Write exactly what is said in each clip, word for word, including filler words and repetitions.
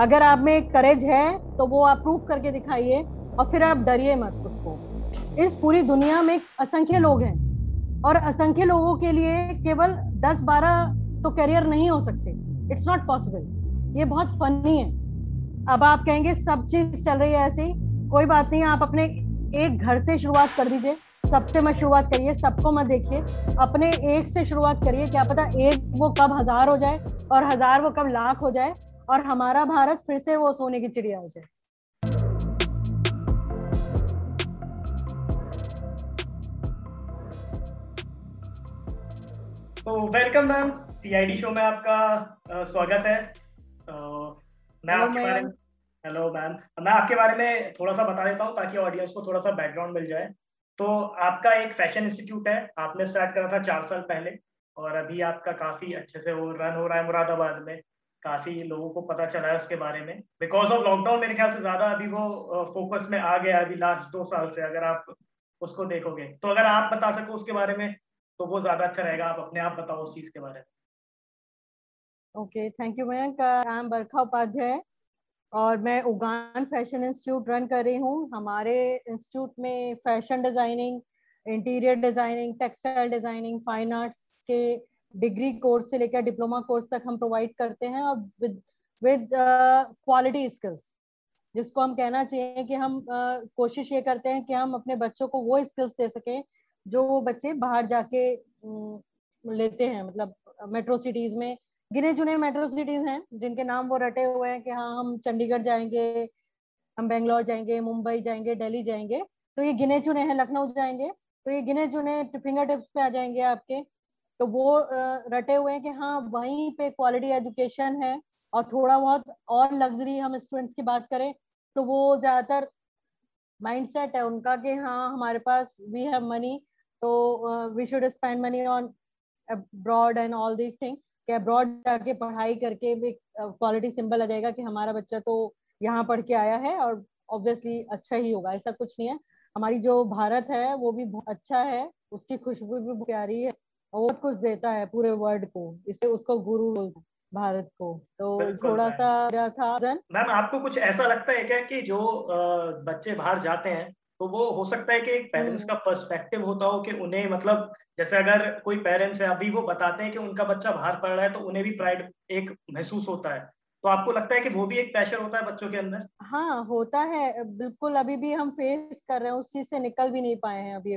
अगर आप में करेज है तो वो आप प्रूव करके दिखाइए और फिर आप डरिए मत उसको। इस पूरी दुनिया में असंख्य लोग हैं और असंख्य लोगों के लिए केवल दस बारह तो करियर नहीं हो सकते, इट्स नॉट पॉसिबल। ये बहुत फनी है। अब आप कहेंगे सब चीज चल रही है ऐसे ही, कोई बात नहीं, आप अपने एक घर से शुरुआत कर दीजिए, सबसे मत शुरुआत करिए, सबको मत देखिए, अपने एक से शुरुआत करिए। क्या पता एक वो कब हजार हो जाए और हजार वो कब लाख हो जाए और हमारा भारत फिर से वो सोने की चिड़िया हो जाए। तो वेलकम मैम, सीआईडी शो में आपका uh, स्वागत है। uh, मैं Hello, आपके बारे में हेलो मैम मैं आपके बारे में थोड़ा सा बता देता हूँ ताकि ऑडियंस को थोड़ा सा बैकग्राउंड मिल जाए। तो आपका एक फैशन इंस्टीट्यूट है, आपने स्टार्ट करा था चार साल पहले और अभी आपका काफी अच्छे से वो रन हो रहा है मुरादाबाद में, काफी लोगों को पता चला है उसके बारे में। बिकॉज ऑफ लॉकडाउन मेरे ख्याल से ज्यादा अभी वो फोकस में आ गया अभी लास्ट दो साल से, अगर आप उसको देखोगे तो। अगर आप बता सको उसके बारे में तो वो ज्यादा अच्छा रहेगा, आप अपने आप बताओ उस चीज के बारे में। Okay, thank you Mayank. I am Barkha Upadhyay और मैं उगान फैशन इंस्टीट्यूट रन कर रही हूँ। हमारे इंस्टीट्यूट में fashion designing, interior designing, textile designing, fine arts के डिग्री कोर्स से लेकर डिप्लोमा कोर्स तक हम प्रोवाइड करते हैं और विद विद क्वालिटी स्किल्स, जिसको हम कहना चाहिए कि हम uh, कोशिश ये करते हैं कि हम अपने बच्चों को वो स्किल्स दे सकें जो बच्चे बाहर जाके uh, लेते हैं। मतलब मेट्रो सिटीज में गिने चुने मेट्रो सिटीज हैं जिनके नाम वो रटे हुए हैं कि हाँ हम चंडीगढ़ जाएंगे, हम बेंगलोर जाएंगे, मुंबई जाएंगे, दिल्ली जाएंगे, तो ये गिने चुने हैं, लखनऊ जाएंगे, तो ये गिने चुने फिंगर टिप्स पे आ जाएंगे आपके। तो वो रटे हुए हैं कि हाँ वहीं पे क्वालिटी एजुकेशन है और थोड़ा बहुत और लग्जरी। हम स्टूडेंट्स की बात करें तो वो ज्यादातर माइंडसेट है उनका कि हाँ हमारे पास वी हैव मनी, तो we should spend money on abroad and all these thing, कि अब्रॉड जाके पढ़ाई करके भी क्वालिटी सिंबल आ जाएगा कि हमारा बच्चा तो यहाँ पढ़ के आया है और ऑब्वियसली अच्छा ही होगा। ऐसा कुछ नहीं है, हमारी जो भारत है वो भी बहुत अच्छा है, उसकी खुशबू भी प्यारी है और वो कुछ देता है पूरे वर्ल्ड को, इससे उसको गुरु बोलते हैं भारत को। तो थोड़ा सा था मैम, आपको कुछ ऐसा लगता है क्या कि जो बच्चे बाहर जाते हैं तो वो हो सकता है कि एक पेरेंट्स का पर्सपेक्टिव होता हो कि उन्हें, मतलब जैसे अगर कोई पेरेंट्स है अभी वो बताते हैं कि उनका बच्चा बाहर पढ़ रहा है तो उन्हें भी प्राइड एक महसूस होता है, तो आपको लगता है कि वो भी एक प्रेशर होता है बच्चों के अंदर? हाँ होता है बिल्कुल, अभी भी हम फेस कर रहे हैं, उस चीज से निकल भी नहीं पाए हैं अभी।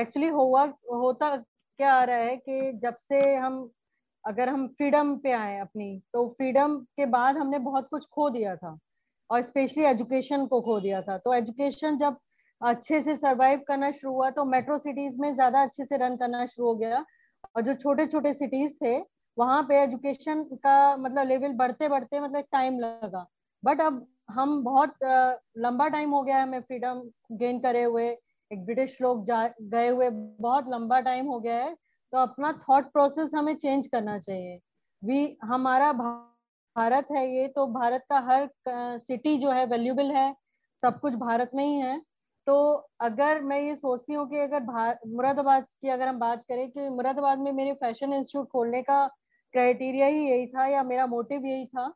एक्चुअली हुआ होता क्या आ रहा है कि जब से हम, अगर हम फ्रीडम पे आए अपनी, तो फ्रीडम के बाद हमने बहुत कुछ खो दिया था और स्पेशली एजुकेशन को खो दिया था। तो एजुकेशन जब अच्छे से सरवाइव करना शुरू हुआ तो मेट्रो सिटीज में ज्यादा अच्छे से रन करना शुरू हो गया और जो छोटे छोटे सिटीज थे वहां पे एजुकेशन का मतलब लेवल बढ़ते बढ़ते मतलब टाइम लगा। बट अब हम बहुत लंबा टाइम हो गया है हमें फ्रीडम गेन करे हुए, एक ब्रिटिश लोग जा गए हुए बहुत लंबा टाइम हो गया है। तो अपना थॉट प्रोसेस हमें चेंज करना चाहिए। वी हमारा भारत है ये, तो भारत का हर सिटी जो है वैल्यूएबल है, सब कुछ भारत में ही है। तो अगर मैं ये सोचती हूँ कि अगर मुरादाबाद की अगर हम बात करें कि मुरादाबाद में मेरे फैशन इंस्टीट्यूट खोलने का क्राइटेरिया ही यही था या मेरा मोटिव यही था,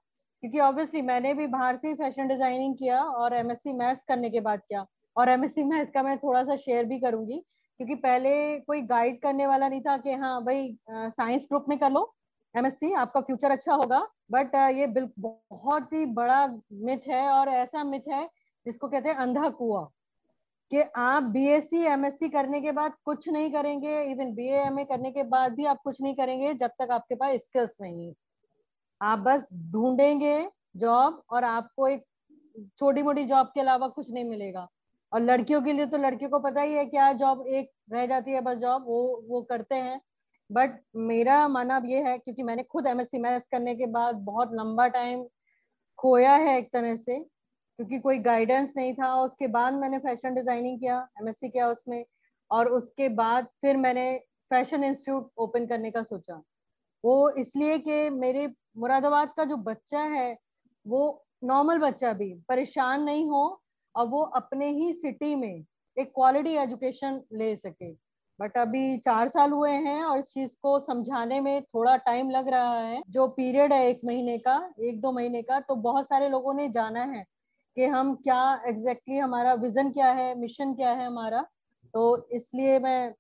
क्योंकि ऑब्वियसली मैंने भी बाहर से ही फैशन डिजाइनिंग किया और एमएससी मैथ्स करने के बाद किया। और एमएससी मैथ्स का मैं थोड़ा सा शेयर भी करूंगी, क्योंकि पहले कोई गाइड करने वाला नहीं था कि हाँ भाई साइंस ग्रुप में कर लो एमएससी, आपका फ्यूचर अच्छा होगा। बट ये बहुत ही बड़ा मिथ है और ऐसा मिथ है जिसको कहते हैं अंधा कुआं, कि आप बीएससी एमएससी करने के बाद कुछ नहीं करेंगे, इवन बीए एमए करने के बाद भी आप कुछ नहीं करेंगे जब तक आपके पास स्किल्स नहीं है। आप बस ढूंढेंगे जॉब और आपको एक छोटी मोटी जॉब के अलावा कुछ नहीं मिलेगा। और लड़कियों के लिए तो लड़कियों को पता ही है क्या जॉब एक रह जाती है, बस जॉब वो वो करते हैं। बट मेरा मानना ये है, क्योंकि मैंने खुद एमएससी मैथ्स करने के बाद बहुत लंबा टाइम खोया है एक तरह से, क्योंकि कोई गाइडेंस नहीं था। उसके बाद मैंने फैशन डिजाइनिंग किया, एमएससी किया उसमें, और उसके बाद फिर मैंने फैशन इंस्टीट्यूट ओपन करने का सोचा। वो इसलिए कि मेरे मुरादाबाद का जो बच्चा है वो नॉर्मल बच्चा भी परेशान नहीं हो और वो अपने ही सिटी में एक क्वालिटी एजुकेशन ले सके। बट अभी चार साल हुए हैं और इस चीज को समझाने में थोड़ा टाइम लग रहा है। जो पीरियड है एक महीने का, एक दो महीने का, तो बहुत सारे लोगों ने जाना है कि हम क्या एग्जैक्टली exactly हमारा विजन क्या है, मिशन क्या है हमारा। तो इसलिए मैं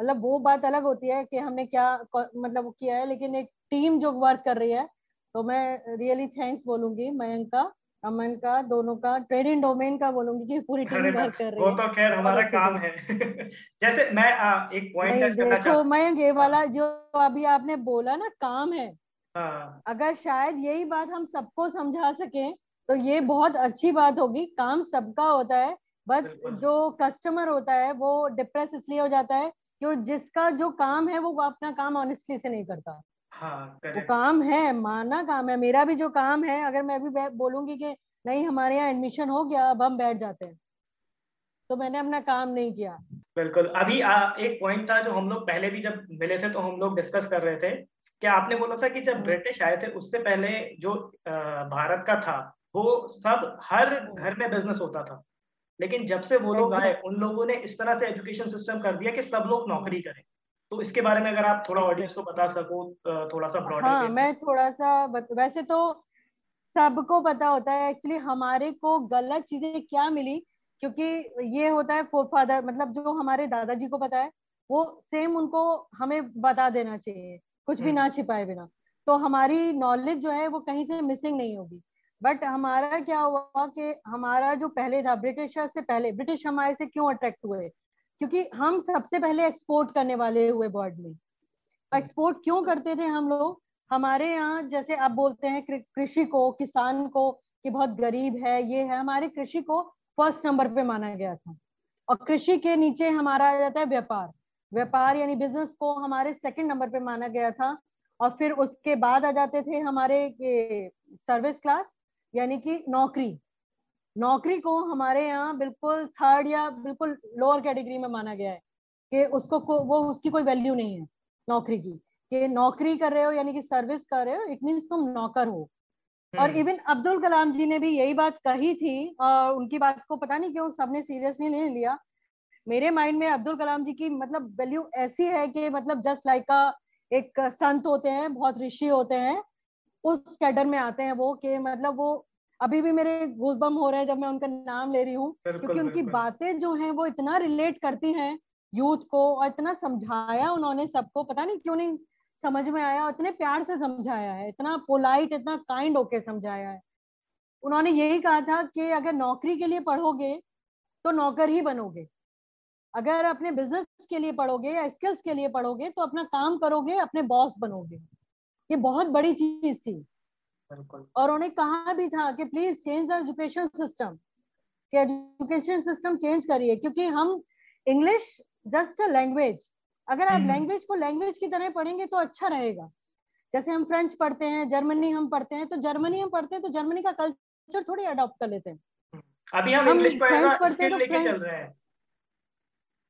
मतलब वो बात अलग होती है कि हमने क्या मतलब किया है, लेकिन एक टीम जो वर्क कर रही है, तो मैं रियली थैंक्स बोलूंगी मयंक का, अमन का, दोनों का, ट्रेड इन डोमेन का बोलूंगी कि पूरी टीम वर्क कर रही है। वो तो खैर हमारा काम है। जैसे मैं आ, एक पॉइंट टच करना चाहूं मयंक, ये वाला जो अभी आपने बोला ना काम है, हाँ। अगर शायद यही बात हम सबको समझा सके तो ये बहुत अच्छी बात होगी। काम सबका होता है, बट जो कस्टमर होता है वो डिप्रेस इसलिए हो जाता है कि जिसका जो काम है वो अपना काम ऑनेस्टली से नहीं करता। हाँ, तो काम है, माना काम है, मेरा भी जो काम है, अगर मैं भी बोलूंगी कि नहीं हमारे यहाँ एडमिशन हो गया अब हम बैठ जाते हैं, तो मैंने अपना काम नहीं किया। बिल्कुल। अभी आ, एक पॉइंट था जो हम लोग पहले भी जब मिले थे तो हम लोग डिस्कस कर रहे थे कि आपने बोला था कि जब ब्रिटिश आए थे उससे पहले जो भारत का था वो सब हर घर में बिजनेस होता था, लेकिन जब से वो लोग आए उन लोगों ने इस तरह से एजुकेशन सिस्टम कर दिया कि सब लोग नौकरी करें। तो इसके बारे में अगर आप थोड़ा ऑडियंस को बता सको, थोड़ा सा ब्रॉडर। हाँ, मैं थोड़ा सा बत... वैसे तो सबको पता होता है एक्चुअली, हमारे को गलत चीजें क्या मिली, क्योंकि ये होता है फोरफादर, मतलब जो हमारे दादाजी को पता है वो सेम उनको हमें बता देना चाहिए, कुछ भी ना छिपाए बिना, तो हमारी नॉलेज जो है वो कहीं से मिसिंग नहीं होगी। बट हमारा क्या हुआ कि हमारा जो पहले था ब्रिटिशर्स से पहले, ब्रिटिश हमारे से क्यों अट्रैक्ट हुए, क्योंकि हम सबसे पहले एक्सपोर्ट करने वाले हुए वर्ल्ड में। एक्सपोर्ट क्यों करते थे हम लोग? हमारे यहाँ जैसे आप बोलते हैं कृषि को, किसान को कि बहुत गरीब है, ये है, हमारे कृषि को फर्स्ट नंबर पे माना गया था, और कृषि के नीचे हमारा आ जाता है व्यापार, व्यापार यानी बिजनेस को हमारे सेकंड नंबर पे माना गया था, और फिर उसके बाद आ जाते थे हमारे सर्विस क्लास यानी कि नौकरी, नौकरी को हमारे यहाँ बिल्कुल थर्ड या बिल्कुल लोअर कैटेगरी में माना गया है कि उसको वो उसकी कोई वैल्यू नहीं है नौकरी की, कि नौकरी कर रहे हो यानी कि सर्विस कर रहे हो, इट मींस तुम नौकर हो। और इवन अब्दुल कलाम जी ने भी यही बात कही थी, और उनकी बात को पता नहीं क्यों सबने सीरियसली नहीं लिया। मेरे माइंड में अब्दुल कलाम जी की मतलब वैल्यू ऐसी है कि मतलब जस्ट लाइक अ एक संत होते हैं, बहुत ऋषि होते हैं, उस कैडर में आते हैं वो, कि मतलब वो अभी भी मेरे गूज़बम्प हो रहे हैं जब मैं उनका नाम ले रही हूँ, क्योंकि उनकी बातें जो हैं वो इतना रिलेट करती हैं यूथ को, और इतना समझाया उन्होंने सबको, पता नहीं क्यों नहीं समझ में आया, और इतने प्यार से समझाया है, इतना पोलाइट, इतना काइंड होके समझाया है। उन्होंने यही कहा था कि अगर नौकरी के लिए पढ़ोगे तो नौकर ही बनोगे, अगर अपने बिजनेस के लिए पढ़ोगे या स्किल्स के लिए पढ़ोगे तो अपना काम करोगे, अपने बॉस बनोगे। ये बहुत बड़ी चीज थी, और उन्होंने कहा भी था कि please change the education system, कि एजुकेशन सिस्टम चेंज करिए, क्योंकि हम इंग्लिश जस्ट अ लैंग्वेज, अगर आप लैंग्वेज को लैंग्वेज की तरह पढ़ेंगे तो अच्छा रहेगा। जैसे हम फ्रेंच पढ़ते हैं, जर्मनी हम पढ़ते हैं, तो जर्मनी हम पढ़ते हैं तो जर्मनी का कल्चर थोड़ी अडॉप्ट कर लेते हैं। अभी हम इंग्लिश पढ़ते हैं तो फ्रेंच,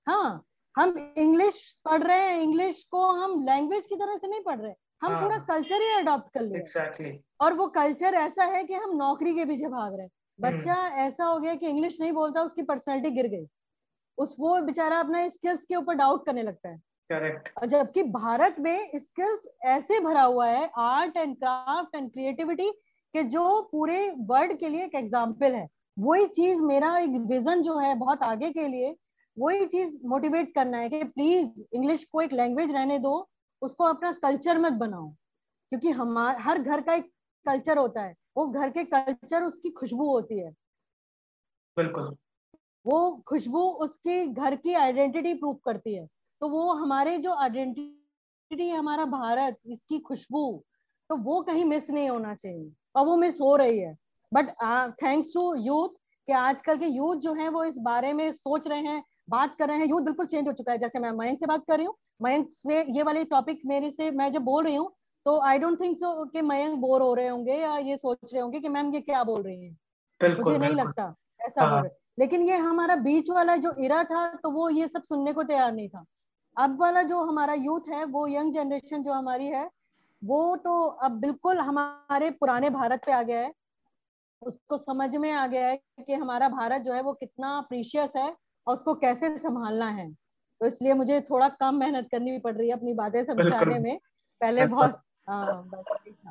हाँ हम इंग्लिश पढ़ रहे हैं, इंग्लिश को हम लैंग्वेज की तरह से नहीं पढ़ रहे, हम हाँ, पूरा कल्चर ही अडॉप्ट कर लें। exactly. और वो कल्चर ऐसा है कि हम नौकरी के पीछे भाग रहे हैं। बच्चा ऐसा हो गया कि इंग्लिश नहीं बोलता, उसकी पर्सनैलिटी गिर गई, उस वो बेचारा अपना स्किल्स के ऊपर डाउट करने लगता है। करेक्ट। और जबकि भारत में स्किल्स ऐसे भरा हुआ है, art and craft and creativity के, जो पूरे वर्ल्ड के लिए एक एग्जाम्पल है। वही चीज मेरा एक विजन जो है बहुत आगे के लिए, वही चीज मोटिवेट करना है कि प्लीज इंग्लिश को एक लैंग्वेज रहने दो, उसको अपना कल्चर मत बनाओ, क्योंकि हमारा हर घर का एक कल्चर होता है, वो घर के कल्चर उसकी खुशबू होती है। बिल्कुल। वो खुशबू उसकी घर की आइडेंटिटी प्रूव करती है, तो वो हमारे जो आइडेंटिटी है हमारा भारत, इसकी खुशबू, तो वो कहीं मिस नहीं होना चाहिए, और वो मिस हो रही है। बट थैंक्स टू यूथ कि आजकल के यूथ जो है वो इस बारे में सोच रहे हैं, बात कर रहे हैं, यूथ बिल्कुल चेंज हो चुका है। जैसे मैं मयंक से बात कर रही हूँ, मयंक से ये वाले टॉपिक मेरे से मैं जब बोल रही हूँ तो आई डोंट थिंक सो कि मयंक बोर हो रहे होंगे या ये सोच रहे होंगे कि मैम ये क्या बोल रही हैं, मुझे नहीं लगता ऐसा बोल रहे। लेकिन ये हमारा बीच वाला जो इरा था तो वो ये सब सुनने को तैयार नहीं था। अब वाला जो हमारा यूथ है, वो यंग जनरेशन जो हमारी है, वो तो अब बिल्कुल हमारे पुराने भारत पे आ गया है, उसको समझ में आ गया है कि हमारा भारत जो है वो कितना प्रीशियस है और उसको कैसे संभालना है। तो इसलिए मुझे थोड़ा कम मेहनत करनी पड़ रही है अपनी बातें समझाने में, पहले बहुत।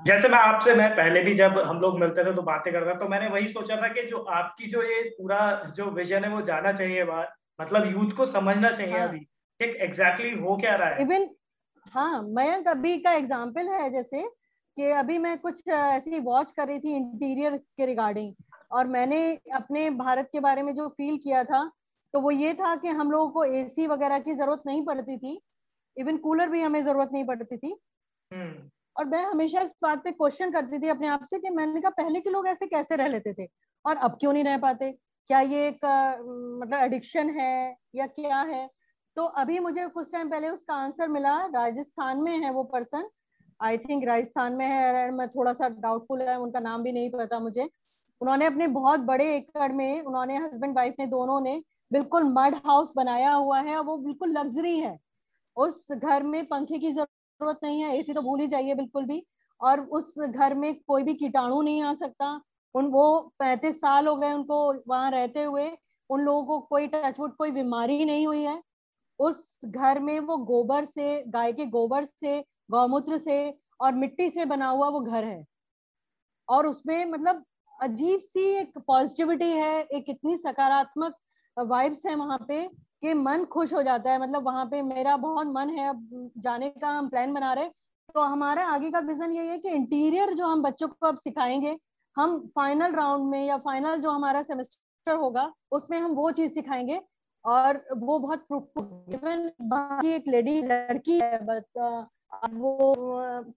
जैसे मैं आपसे, मैं पहले भी जब हम लोग मिलते थे तो बातें करता, तो मैंने वही सोचा था कि जो आपकी जो ये पूरा जो विजन है वो जाना चाहिए बाहर, मतलब यूथ को समझना चाहिए हाँ। अभी ठीक एग्जैक्टली हो क्या रहा है। इवन हाँ मयंक अभी का एग्जाम्पल है, जैसे कि अभी मैं कुछ ऐसी वॉच कर रही थी इंटीरियर के रिगार्डिंग, और मैंने अपने भारत के बारे में जो फील किया था तो वो ये था कि हम लोगों को एसी वगैरह की जरूरत नहीं पड़ती थी, इवन कूलर भी हमें जरूरत नहीं पड़ती थी। और मैं हमेशा इस बात पे क्वेश्चन करती थी अपने आप से कि मैंने कहा पहले के लोग ऐसे कैसे रह लेते थे और अब क्यों नहीं रह पाते, क्या ये एक मतलब एडिक्शन है या क्या है। तो अभी मुझे कुछ टाइम पहले उसका आंसर मिला, राजस्थान में है वो पर्सन, आई थिंक राजस्थान में है, मैं थोड़ा सा डाउटफुल है, उनका नाम भी नहीं पता मुझे। उन्होंने अपने बहुत बड़े एकड़ में उन्होंने हस्बैंड वाइफ ने दोनों ने बिल्कुल मड हाउस बनाया हुआ है, और वो बिल्कुल लग्जरी है। उस घर में पंखे की जरूरत नहीं है, एसी तो भूल ही जाइए बिल्कुल भी, और उस घर में कोई भी कीटाणु नहीं आ सकता। उन वो पैंतीस साल हो गए उनको वहां रहते हुए, उन लोगों को कोई टचवुड कोई बीमारी नहीं हुई है। उस घर में वो गोबर से, गाय के गोबर से, गौमूत्र से और मिट्टी से बना हुआ वो घर है, और उसमें मतलब अजीब सी एक पॉजिटिविटी है, एक इतनी सकारात्मक वाइब्स है वहाँ पे कि मन खुश हो जाता है। मतलब वहाँ पे मेरा बहुत मन है, अब जाने का हम प्लान बना रहे। तो हमारा आगे का विजन यही है कि इंटीरियर जो हम बच्चों को अब सिखाएंगे, हम फाइनल राउंड में या फाइनल जो हमारा सेमेस्टर होगा उसमें हम वो चीज सिखाएंगे, और वो बहुत प्रूफ। इवन बाकी एक लेडी लड़की है, बट वो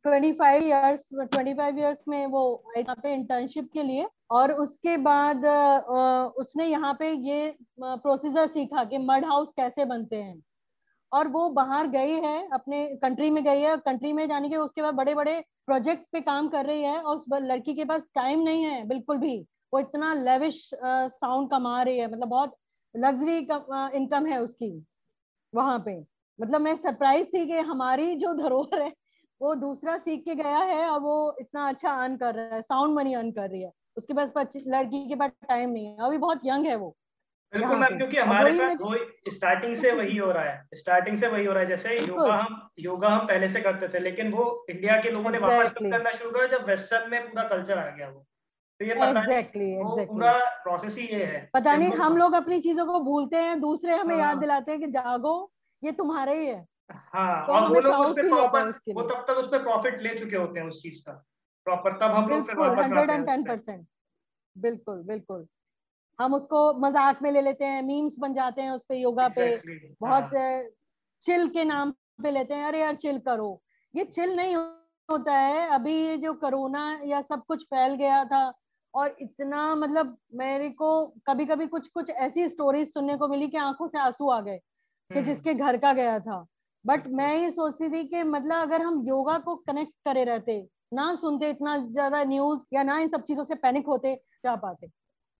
पच्चीस इयर्स पच्चीस इयर्स में वो यहाँ पे इंटर्नशिप के लिए, और उसके बाद उसने यहाँ पे ये प्रोसीजर सीखा कि मड हाउस कैसे बनते हैं, और वो बाहर गई है, अपने कंट्री में गई है। कंट्री में जाने के उसके बाद बड़े बड़े प्रोजेक्ट पे काम कर रही है, और उस लड़की के पास टाइम नहीं है बिल्कुल भी। वो इतना लेविश साउंड कमा रही है, मतलब बहुत लग्जरी इनकम है उसकी वहां पे। मतलब मैं सरप्राइज थी कि हमारी जो धरोहर है वो दूसरा सीख के गया है, और वो इतना अच्छा अर्न कर रहा है, साउंड मनी अर्न कर रही है। उसके पास लड़की के पास टाइम नहीं है, अभी बहुत यंग है वो। बिल्कुल मैम, क्योंकि हमारे साथ स्टार्टिंग से वही हो रहा है, स्टार्टिंग से वही हो रहा है। जैसे योगा हम योगा हम पहले से करते थे, लेकिन वो इंडिया के लोगों ने वापस करना शुरू करा जब वेस्टर्न में पूरा कल्चर आ गया। वो तो ये पता exactly, नहीं, exactly. पूरा प्रोसेस ही ये है। पता नहीं हम लोग अपनी चीजों को भूलते हैं, दूसरे हमें याद दिलाते हैं कि जागो, ये तुम्हारे ही है। हाँ, तो और वो लोग उस पे प्रॉपर, वो तब तक उस पे प्रॉफिट ले चुके होते हैं उस चीज का प्रॉपर, तब हम लोग फिर वापस आते हैं। हंड्रेड एंड टेन परसेंट बिल्कुल बिल्कुल। हम उसको मजाक में ले लेते हैं, मीम्स बन जाते हैं उस पे, योगा पे बहुत चिल के नाम पे लेते हैं। अरे यार चिल करो, ये चिल नहीं होता है। अभी ये जो कोरोना या सब कुछ फैल गया था, और इतना मतलब मेरे को कभी कभी कुछ कुछ ऐसी स्टोरीज सुनने को मिली कि आंखों से आंसू आ गए कि जिसके घर का गया था। बट मैं ये सोचती थी कि मतलब अगर हम योगा को कनेक्ट करे रहते, ना सुनते इतना ज्यादा न्यूज या ना इन सब चीजों से पैनिक होते, जा पाते।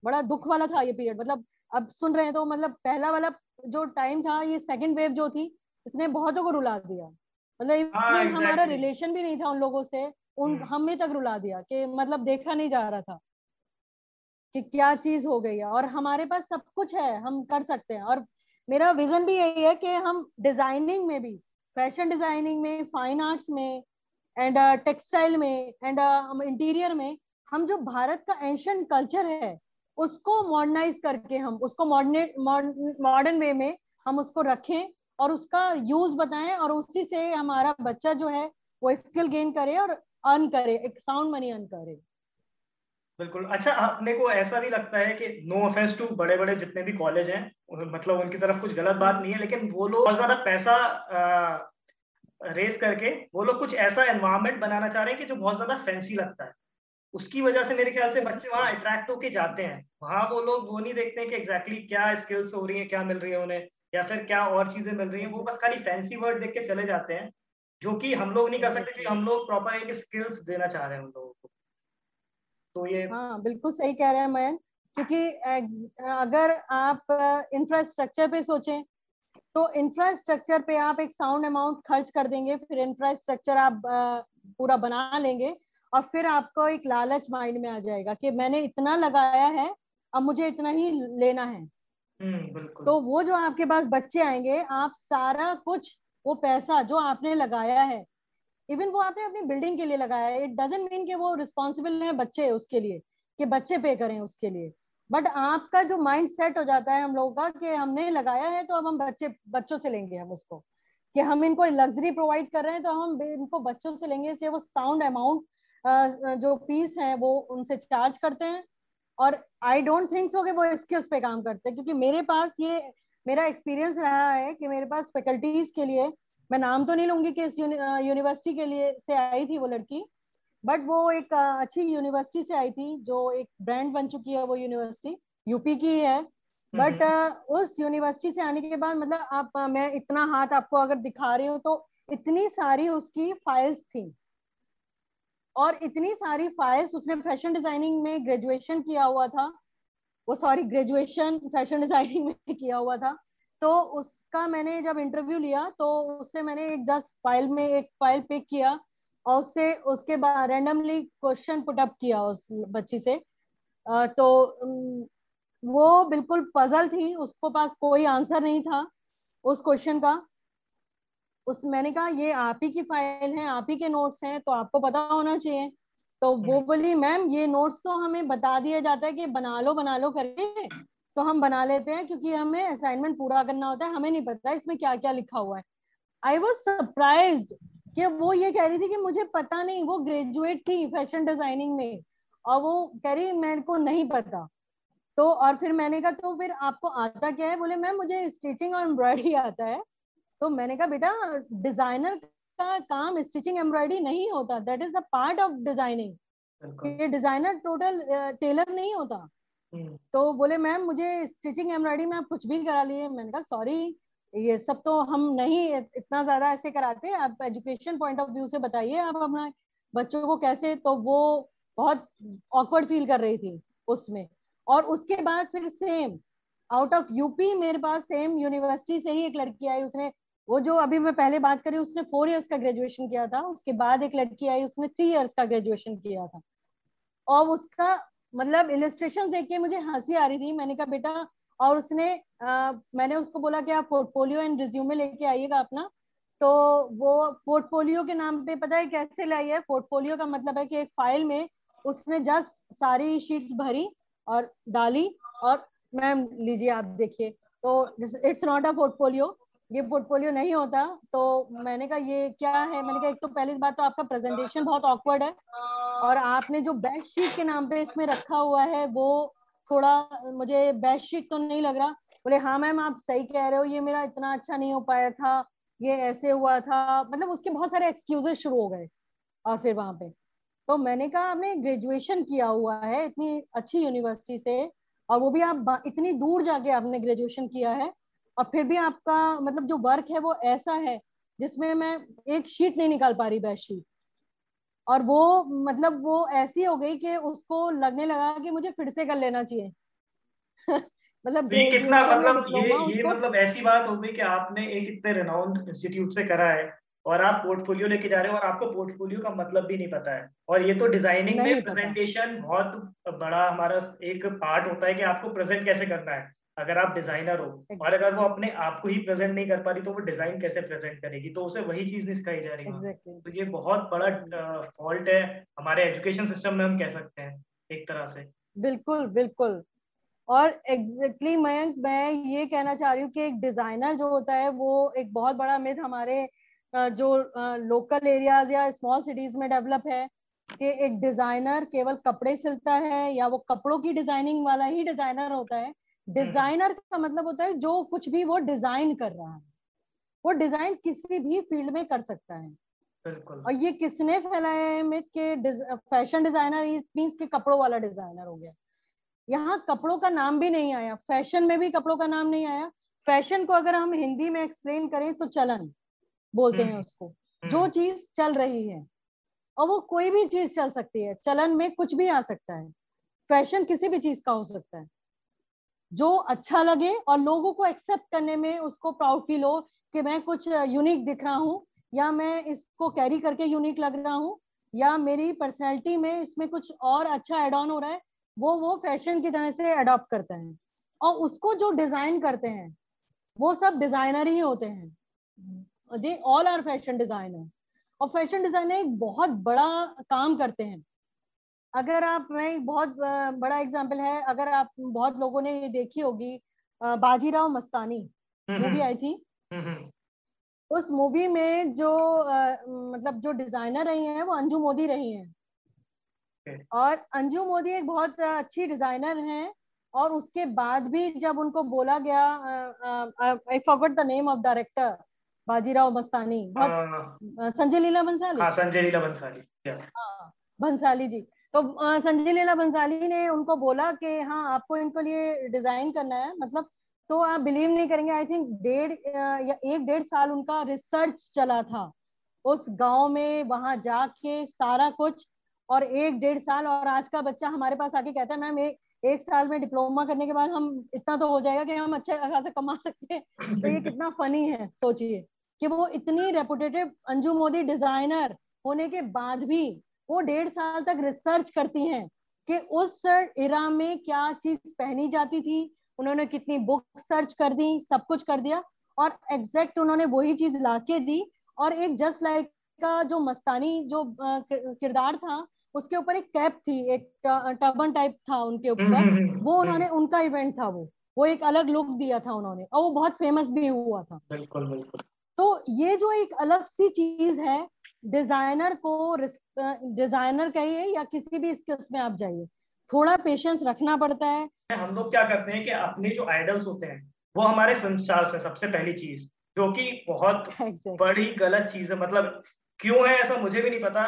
बड़ा दुख वाला था ये पीरियड। मतलब अब सुन रहे हैं तो मतलब पहला वाला जो टाइम था, ये सेकंड वेव जो थी, इसने बहुतों को रुला दिया। मतलब ah, exactly. हमारा रिलेशन भी नहीं था उन लोगों से, उन hmm. हमें तक रुला दिया कि मतलब देखा नहीं जा रहा था कि क्या चीज हो गई है। और हमारे पास सब कुछ है, हम कर सकते हैं। और मेरा विजन भी यही है कि हम डिजाइनिंग में भी, फैशन डिजाइनिंग में, फाइन आर्ट्स में एंड टेक्सटाइल में एंड इंटीरियर में, हम जो भारत का एंशिएंट कल्चर है उसको मॉडर्नाइज करके हम उसको मॉडर्न मॉडर्न वे में हम उसको रखें और उसका यूज बताएं, और उसी से हमारा बच्चा जो है वो स्किल गेन करे और अर्न करे, एक साउंड मनी अर्न करे। बिल्कुल। अच्छा, अपने को ऐसा नहीं लगता है कि नो ऑफेंस टू बड़े बड़े जितने भी कॉलेज हैं, मतलब उनकी तरफ कुछ गलत बात नहीं है, लेकिन वो लोग बहुत ज्यादा पैसा आ, रेस करके वो लोग कुछ ऐसा एनवायरनमेंट बनाना चाह रहे हैं कि जो बहुत ज्यादा फैंसी लगता है। उसकी वजह से मेरे ख्याल से बच्चे वहाँ अट्रैक्ट होके जाते हैं। वहाँ वो लोग वो नहीं देखते कि एग्जैक्टली क्या स्किल्स हो रही है, क्या मिल रही है उन्हें, या फिर क्या और चीजें मिल रही हैं। वो बस खाली फैंसी वर्ड देख के चले जाते हैं, जो कि हम लोग नहीं कर सकते, क्योंकि हम लोग प्रॉपर एक स्किल्स देना चाह रहे हैं उन लोगों को। तो ये हाँ बिल्कुल सही कह रहे हैं मयंक, क्योंकि अगर आप इंफ्रास्ट्रक्चर पे सोचें तो इंफ्रास्ट्रक्चर पे आप एक साउंड अमाउंट खर्च कर देंगे, फिर इंफ्रास्ट्रक्चर आप पूरा बना लेंगे, और फिर आपको एक लालच माइंड में आ जाएगा कि मैंने इतना लगाया है अब मुझे इतना ही लेना है। बिल्कुल। तो वो जो आपके पास बच्चे आएंगे, आप सारा कुछ वो पैसा जो आपने लगाया है, इवन वो आपने अपनी बिल्डिंग के लिए लगाया है, इट डजंट मीन कि वो रिस्पॉन्सिबल है बच्चे उसके लिए कि बच्चे पे करें उसके लिए, बट आपका जो माइंड सेट हो जाता है हम लोगों का कि हमने लगाया है तो अब हम बच्चे बच्चों से लेंगे, हम उसको कि हम इनको लग्जरी प्रोवाइड कर रहे हैं तो हम इनको बच्चों से लेंगे, इसलिए वो साउंड अमाउंट जो फीस है वो उनसे चार्ज करते हैं। और आई डोंट थिंक सो कि वो स्किल्स पे काम करते हैं, क्योंकि मेरे पास ये मेरा एक्सपीरियंस रहा है कि मेरे पास फैकल्टीज के लिए, मैं नाम तो नहीं लूंगी कि इस यूनिवर्सिटी के लिए से आई थी वो लड़की, बट वो एक अच्छी यूनिवर्सिटी से आई थी जो एक ब्रांड बन चुकी है, वो यूनिवर्सिटी यूपी की है, बट उस यूनिवर्सिटी से आने के बाद मतलब आप, मैं इतना हाथ आपको अगर दिखा रही हूँ तो इतनी सारी उसकी फाइल्स थी, और इतनी सारी फाइल्स, उसने फैशन डिजाइनिंग में ग्रेजुएशन किया हुआ था, वो सॉरी ग्रेजुएशन फैशन डिजाइनिंग में किया हुआ था। तो उसका मैंने जब इंटरव्यू लिया तो उससे मैंने एक जस्ट फाइल में एक फाइल पिक किया और उससे उसके बाद रैंडमली क्वेश्चन पुटअप किया उस बच्ची से, तो वो बिल्कुल पजल थी, उसको पास कोई आंसर नहीं था उस क्वेश्चन का। उस मैंने कहा ये आप ही की फाइल है, आप ही के नोट्स हैं, तो आपको पता होना चाहिए। तो वो बोली मैम ये नोट्स तो हमें बता दिया जाता है कि बना लो बना लो करके, तो हम बना लेते हैं क्योंकि हमें असाइनमेंट पूरा करना होता है, हमें नहीं पता इसमें क्या क्या लिखा हुआ है। आई वॉज सरप्राइज्ड कि वो ये कह रही थी कि मुझे पता नहीं, वो ग्रेजुएट थी फैशन डिजाइनिंग में और वो कह रही मेरे को नहीं पता। तो और फिर मैंने कहा तो फिर आपको आता क्या है, बोले मैम मुझे स्टिचिंग और एम्ब्रॉयडरी आता है। तो मैंने कहा बेटा डिजाइनर का काम स्टिचिंग एम्ब्रॉयडरी नहीं होता, that is the part of designing, ये डिजाइनर टोटल टेलर नहीं होता। तो बोले मैम मुझे स्टिचिंग एम्ब्रॉयडरी में आप कुछ भी करा लिए। मैंने कहा सॉरी ये सब तो हम नहीं इतना ज्यादा ऐसे कराते, आप एजुकेशन पॉइंट ऑफ व्यू से बताइए आप अपना बच्चों को कैसे। तो वो बहुत ऑकवर्ड फील कर रही थी उसमें। और उसके बाद फिर सेम आउट ऑफ यूपी मेरे पास सेम यूनिवर्सिटी से ही एक लड़की आई, उसने वो जो अभी मैं पहले बात करी उसने फोर इयर्स का ग्रेजुएशन किया था, उसके बाद एक लड़की आई उसने थ्री इयर्स का ग्रेजुएशन किया था। और उसका मतलब इलस्ट्रेशन देख के मुझे हंसी आ रही थी। मैंने कहा बेटा, और उसने आ, मैंने उसको बोला कि आप पोर्टफोलियो एंड रिज्यूमे लेके आइएगा अपना। तो वो पोर्टफोलियो के नाम पे पता है कैसे लाई है, पोर्टफोलियो का मतलब है कि एक फाइल में उसने जस्ट सारी शीट्स भरी और डाली और मैम लीजिए आप देखिए। तो इट्स नॉट अ पोर्टफोलियो, ये पोर्टफोलियो नहीं होता। तो मैंने कहा ये क्या है, मैंने कहा एक तो पहली बात तो आपका प्रेजेंटेशन बहुत ऑकवर्ड है और आपने जो बेस्ट शीट के नाम पे इसमें रखा हुआ है वो थोड़ा मुझे बेस्ट शीट तो नहीं लग रहा। बोले हाँ मैम आप सही कह रहे हो, ये मेरा इतना अच्छा नहीं हो पाया था, ये ऐसे हुआ था, मतलब उसके बहुत सारे एक्सक्यूजेस शुरू हो गए। और फिर वहां पे तो मैंने कहा आपने ग्रेजुएशन किया हुआ है इतनी अच्छी यूनिवर्सिटी से और वो भी आप इतनी दूर जाके आपने ग्रेजुएशन किया है और फिर भी आपका मतलब जो वर्क है वो ऐसा है जिसमें मैं एक शीट नहीं निकाल पा रही बेस्ट शीट। और वो मतलब वो ऐसी हो गई कि उसको लगने लगा कि मुझे फिर से कर लेना चाहिए। मतलब ये कितना मतलब ये ये मतलब ऐसी बात हो गई कि आपने एक इतने रेनाउंड इंस्टीट्यूट से करा है और आप पोर्टफोलियो लेके जा रहे हो और आपको पोर्टफोलियो का मतलब भी नहीं पता है। और ये तो डिजाइनिंग में प्रेजेंटेशन बहुत बड़ा हमारा एक पार्ट होता है कि आपको प्रेजेंट कैसे करना है। अगर आप डिजाइनर हो और अगर वो अपने आप को ही प्रेजेंट नहीं कर पा रही तो वो डिजाइन कैसे प्रेजेंट करेगी, तो उसे वही चीज नहीं सिखाई जा रही। exactly. तो ये बहुत बड़ा फॉल्ट है हमारे एजुकेशन सिस्टम में, हम कह सकते हैं एक तरह से। बिल्कुल बिल्कुल। और एग्जैक्टली exactly, मयंक मैं ये कहना चाह रही हूँ कि एक डिजाइनर जो होता है वो एक बहुत बड़ा मिथ हमारे जो लोकल एरियाज या स्मॉल सिटीज में डेवलप है कि एक डिजाइनर केवल कपड़े सिलता है या वो कपड़ों की डिजाइनिंग वाला ही डिजाइनर होता है। डिजाइनर का मतलब होता है जो कुछ भी वो डिजाइन कर रहा है, वो डिजाइन किसी भी फील्ड में कर सकता है। बिल्कुल। और ये किसने फैलाया है मिथ के फैशन डिजाइनर इट मींस के कपड़ों वाला डिजाइनर हो गया। यहाँ कपड़ों का नाम भी नहीं आया, फैशन में भी कपड़ों का नाम नहीं आया। फैशन को अगर हम हिंदी में एक्सप्लेन करें तो चलन बोलते हैं उसको, जो चीज चल रही है और वो कोई भी चीज चल सकती है, चलन में कुछ भी आ सकता है। फैशन किसी भी चीज का हो सकता है जो अच्छा लगे और लोगों को एक्सेप्ट करने में उसको प्राउड फील हो कि मैं कुछ यूनिक दिख रहा हूँ या मैं इसको कैरी करके यूनिक लग रहा हूँ या मेरी पर्सनैलिटी में इसमें कुछ और अच्छा एड ऑन हो रहा है, वो वो फैशन की तरह से अडॉप्ट करता है। और उसको जो डिजाइन करते हैं वो सब डिजाइनर ही होते हैं, they all are fashion designers. और फैशन डिजाइनर एक बहुत बड़ा काम करते हैं। अगर आप, मैं बहुत बड़ा एग्जाम्पल है, अगर आप बहुत लोगों ने ये देखी होगी बाजीराव मस्तानी मूवी आई थी, उस मूवी में जो आ, मतलब जो डिजाइनर रही हैं वो अंजू मोदी रही हैं। okay. और अंजू मोदी एक बहुत अच्छी डिजाइनर हैं, और उसके बाद भी जब उनको बोला गया, I forgot the name of director Bajirao Mastani, बहुत संजय लीला भंसाली, हाँ संजय लीला भंसाली, हाँ भंसाली जी, तो संजय लीला भंसाली ने उनको बोला कि हाँ आपको इनको लिए डिजाइन करना है, मतलब तो आप बिलीव नहीं करेंगे, आई थिंक डेढ़ या एक डेढ़ साल उनका रिसर्च चला था उस गांव में, वहां जाके सारा कुछ, और एक डेढ़ साल। और आज का बच्चा हमारे पास आके कहता है मैम एक, एक साल में डिप्लोमा करने के बाद हम इतना तो हो जाएगा कि हम अच्छे खासा कमा सकते हैं। तो ये कितना फनी है, सोचिए कि वो इतनी रेपुटेटिव अंजू मोदी डिजाइनर होने के बाद भी वो डेढ़ साल तक रिसर्च करती हैं कि उस इरा में क्या चीज पहनी जाती थी, उन्होंने कितनी बुक सर्च कर दी, सब कुछ कर दिया, और एग्जैक्ट उन्होंने वही चीज लाके दी। और एक जस्ट लाइक का जो मस्तानी जो किरदार था उसके ऊपर एक कैप थी, एक टर्बन टाइप था उनके ऊपर, वो उन्होंने उनका इवेंट था, वो वो एक अलग लुक दिया था उन्होंने, और वो बहुत फेमस भी हुआ था। बिल्कुल बिल्कुल। तो ये जो एक अलग सी चीज है डिजाइनर को, डिजाइनर कहिए या किसी भी स्किल्स में आप जाइए, थोड़ा पेशेंस रखना पड़ता है। हम लोग क्या करते हैं कि अपने जो आइडल्स होते हैं वो हमारे फिल्म स्टार्स हैं, सबसे पहली चीज, जो कि बहुत exactly. बड़ी गलत चीज है। मतलब क्यों है ऐसा मुझे भी नहीं पता,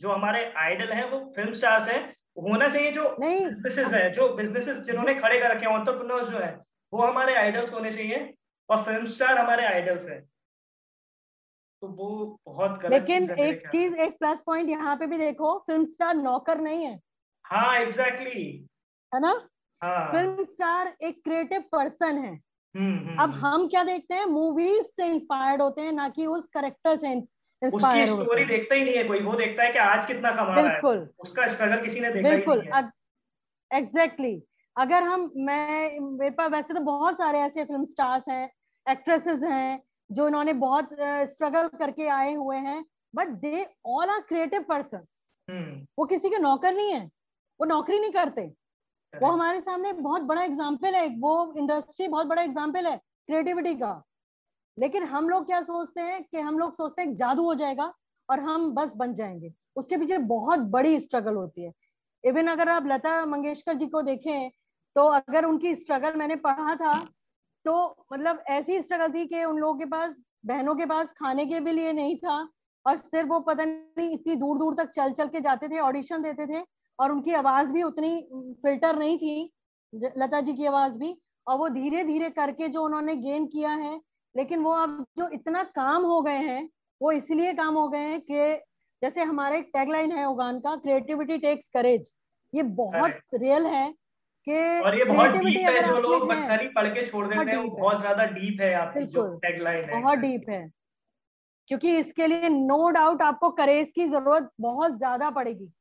जो हमारे आइडल हैं वो फिल्म स्टार्स हैं, होना चाहिए जो बिजनेसेस हैं, जो बिजनेसेस जिन्होंने खड़े कर रखे हैं, एंटरप्रेन्योर्स जो हैं वो हमारे आइडल्स होने चाहिए, और फिल्म स्टार हमारे आइडल्स हैं, तो वो बहुत गलत। लेकिन एक चीज, एक प्लस पॉइंट यहाँ पे भी देखो, फिल्म स्टार नौकर नहीं है। हाँ एग्जैक्टली, है ना, फिल्म स्टार एक क्रिएटिव पर्सन है। हुँ, अब हुँ, हम क्या देखते हैं, मूवीज से इंस्पायर्ड होते हैं, ना कि उस कैरेक्टर से इंस्पायर्ड होते हैं। उसकी स्टोरी देखता ही नहीं है कोई, वो देखता है कि आज कितना कमा रहा है, उसका स्ट्रगल किसी ने देखा ही नहीं है। Exactly exactly. अगर हम, मैं, मेरे पास वैसे तो बहुत सारे ऐसे फिल्म स्टार्स हैं, एक्ट्रेसेस हैं जो इन्होंने बहुत स्ट्रगल uh, करके आए हुए हैं, but they all are creative person, वो किसी के नौकर नहीं है, वो नौकरी नहीं करते। वो हमारे सामने बहुत बड़ा एग्जाम्पल है, वो इंडस्ट्री बहुत बड़ा एग्जाम्पल है क्रिएटिविटी का। लेकिन हम लोग क्या सोचते हैं कि हम लोग सोचते हैं जादू हो जाएगा और हम बस बन जाएंगे, उसके पीछे बहुत बड़ी स्ट्रगल होती है। इवन अगर आप लता मंगेशकर जी को देखें, तो अगर उनकी स्ट्रगल मैंने पढ़ा था, तो मतलब ऐसी स्ट्रगल थी कि उन लोगों के पास, बहनों के पास खाने के भी लिए नहीं था, और सिर्फ वो पता नहीं इतनी दूर दूर तक चल चल के जाते थे, ऑडिशन देते थे, और उनकी आवाज भी उतनी फिल्टर नहीं थी, लता जी की आवाज भी, और वो धीरे धीरे करके जो उन्होंने गेन किया है। लेकिन वो अब जो इतना काम हो गए हैं, वो इसलिए काम हो गए हैं कि जैसे हमारे टैगलाइन है उगान का, क्रिएटिविटी टेक्स करेज, ये बहुत रियल है कि, और ये बहुत डीप है, जो लोग बस खाली पढ़ के छोड़ देते हैं, वो बहुत ज्यादा डीप है आपकी जो टैगलाइन है, बहुत डीप है, क्योंकि इसके लिए नो डाउट आपको करेज की जरूरत बहुत ज्यादा पड़ेगी,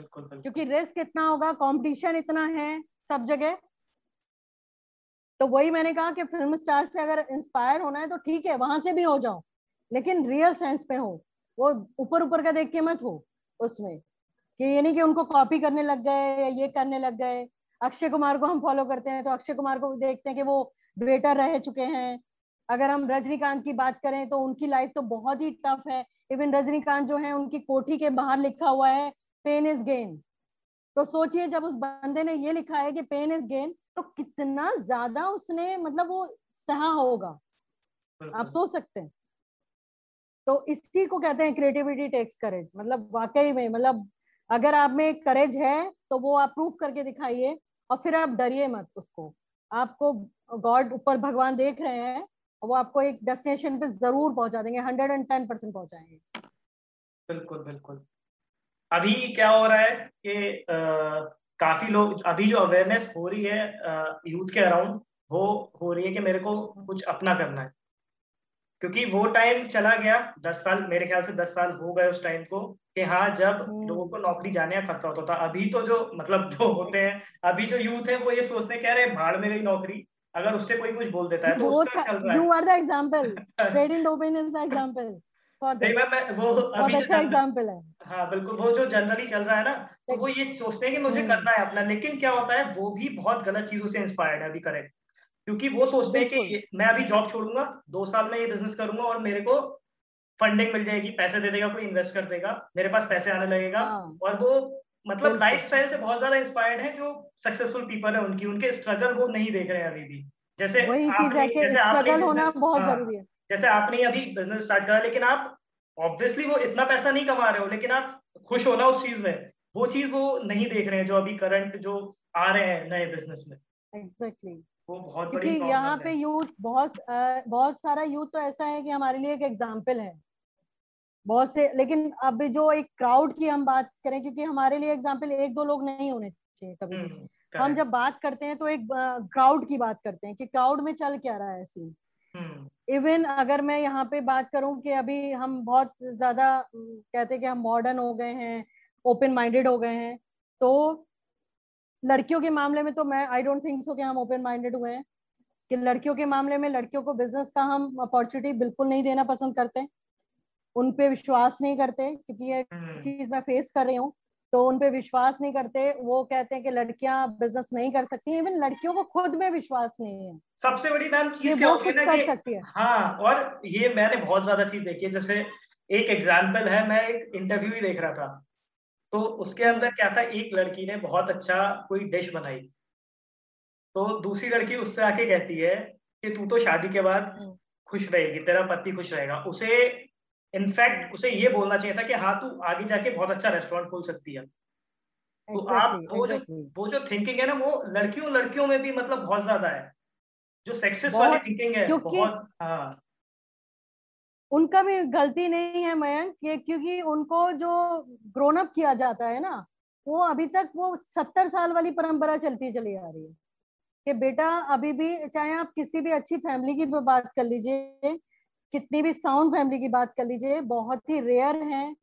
क्योंकि रिस्क इतना होगा, कंपटीशन इतना है सब जगह। तो वही मैंने कहा कि फिल्म स्टार से अगर इंस्पायर होना है तो ठीक है, वहां से भी हो जाओ, लेकिन रियल सेंस पे हो, वो ऊपर ऊपर का देख के मत हो उसमें, कि ये नहीं कि उनको कॉपी करने लग गए या ये करने लग गए। अक्षय कुमार को हम फॉलो करते हैं, तो अक्षय कुमार को देखते हैं कि वो वेटर रह चुके हैं। अगर हम रजनीकांत की बात करें तो उनकी लाइफ तो बहुत ही टफ है। इवन रजनीकांत जो है, उनकी कोठी के बाहर लिखा हुआ है पेन इज गेन। तो सोचिए, जब उस बंदे ने ये लिखा है कि पेन इज गेन, तो कितना ज्यादा उसने, मतलब वो सहा होगा, आप सोच सकते हैं। तो इसी को कहते हैं क्रिएटिविटी टेक्स करेज, मतलब वाकई में, मतलब अगर आप में करेज है तो वो आप प्रूफ करके दिखाइए, और फिर आप डरिए मत उसको। आपको गॉड, ऊपर भगवान देख रहे हैं, वो आपको एक डेस्टिनेशन पे जरूर पहुंचा देंगे, हंड्रेड एंड टेन परसेंट पहुंचाएंगे। बिल्कुल बिल्कुल। अभी क्या हो रहा है कि आ, काफी लोग, अभी जो अवेयरनेस हो रही है यूथ के अराउंड, वो हो रही है कि मेरे को कुछ अपना करना है, क्योंकि वो टाइम चला गया, दस साल मेरे ख्याल से दस साल हो गए उस टाइम को कि हाँ जब लोगों को नौकरी जाने का खतरा होता था। अभी तो जो मतलब जो होते हैं अभी जो यूथ है वो ये सोचते हैं कह रहे भाड़ में गई नौकरी, अगर उससे कोई कुछ बोल देता है तो उसका चल रहा है। You are the example, trading opinion is the example for that. वो अभी अच्छा एग्जांपल है, हाँ बिल्कुल, वो जो जनरली चल रहा है ना वो ये सोचते हैं कि मुझे करना है अपना, लेकिन क्या होता है वो भी बहुत गलत चीजों से इंस्पायर्ड है अभी करेक्ट, क्योंकि वो सोचते हैं कि मैं अभी जॉब छोड़ूंगा, दो साल में ये बिजनेस करूंगा और मेरे को फंडिंग मिल जाएगी, पैसे दे देगा कोई, इन्वेस्ट कर देगा, मेरे पास पैसे आने लगेगा। और वो मतलब लाइफस्टाइल से बहुत ज्यादा इंस्पायर्ड है जो सक्सेसफुल पीपल है उनकी, उनके स्ट्रगल वो नहीं देख रहे हैं अभी भी। जैसे आपने, जैसे आपने होना बहुत जरूरी है, जैसे आपने अभी बिजनेस स्टार्ट करा लेकिन आप ऑब्वियसली वो इतना पैसा नहीं कमा रहे हो लेकिन आप खुश होना उस चीज में, वो चीज वो नहीं देख रहे हैं जो अभी करंट जो आ रहे हैं नए बिजनेस में। एग्जैक्टली, वो बहुत बड़ी प्रॉब्लम है यहाँ पे। यूथ बहुत आ, बहुत सारा यूथ तो ऐसा है कि हमारे लिए एक एग्जाम्पल है बहुत से, लेकिन अब जो एक क्राउड की हम बात करें क्योंकि हमारे लिए एग्जाम्पल एक दो लोग नहीं होने चाहिए कभी। तो हम जब बात करते हैं तो एक क्राउड की बात करते हैं कि क्राउड में चल क्या रहा है ऐसी। इवन अगर मैं यहाँ पे बात करूं कि अभी हम बहुत ज्यादा कहते हैं कि हम मॉडर्न हो गए हैं, ओपन माइंडेड हो गए हैं, तो लड़कियों के मामले में तो मैं आई डोंट थिंक सो कि हम ओपन माइंडेड हुए हैं कि लड़कियों के मामले में लड़कियों को बिजनेस का हम अपॉर्चुनिटी बिल्कुल नहीं देना पसंद करते, उन पे विश्वास नहीं करते क्योंकि ये चीज मैं फेस कर रही हूँ, तो उन पे विश्वास नहीं करते। वो कहते हैं कि लड़कियां बिजनेस नहीं कर सकती हैं, इवन लड़कियों को खुद में विश्वास नहीं है। सबसे बड़ी मैम चीज क्या होती है ना कि हाँ, और ये मैंने बहुत ज्यादा चीज देखी है। जैसे एक एग्जाम्पल है, मैं एक इंटरव्यू ही देख रहा था तो उसके अंदर क्या था, एक लड़की ने बहुत अच्छा कोई डिश बनाई तो दूसरी लड़की उससे आके कहती है कि तू तो शादी के बाद खुश रहेगी, तेरा पति खुश रहेगा। उसे इनफैक्ट उसे ये बोलना चाहिए था कि हाँ तू आगे जाके बहुत अच्छा रेस्टोरेंट खोल सकती है। तो exactly, आप वो exactly. जो वो जो थिंकिंग है ना वो लड़कियों लड़कियों में भी मतलब बहुत ज्यादा है, जो सेक्सिस्ट वाली थिंकिंग है बहुत। हाँ, उनका भी गलती नहीं है मयंक, क्योंकि उनको जो ग्रोन अप किया जाता है ना वो अभी तक वो सत्तर साल वाली परंपरा चलती चली आ रही है कि बेटा अभी भी, चाहे आप किसी भी अच्छी फैमिली की बात कर लीजिए, कितनी भी साउंड फैमिली की बात कर लीजिए, बहुत ही रेयर हैं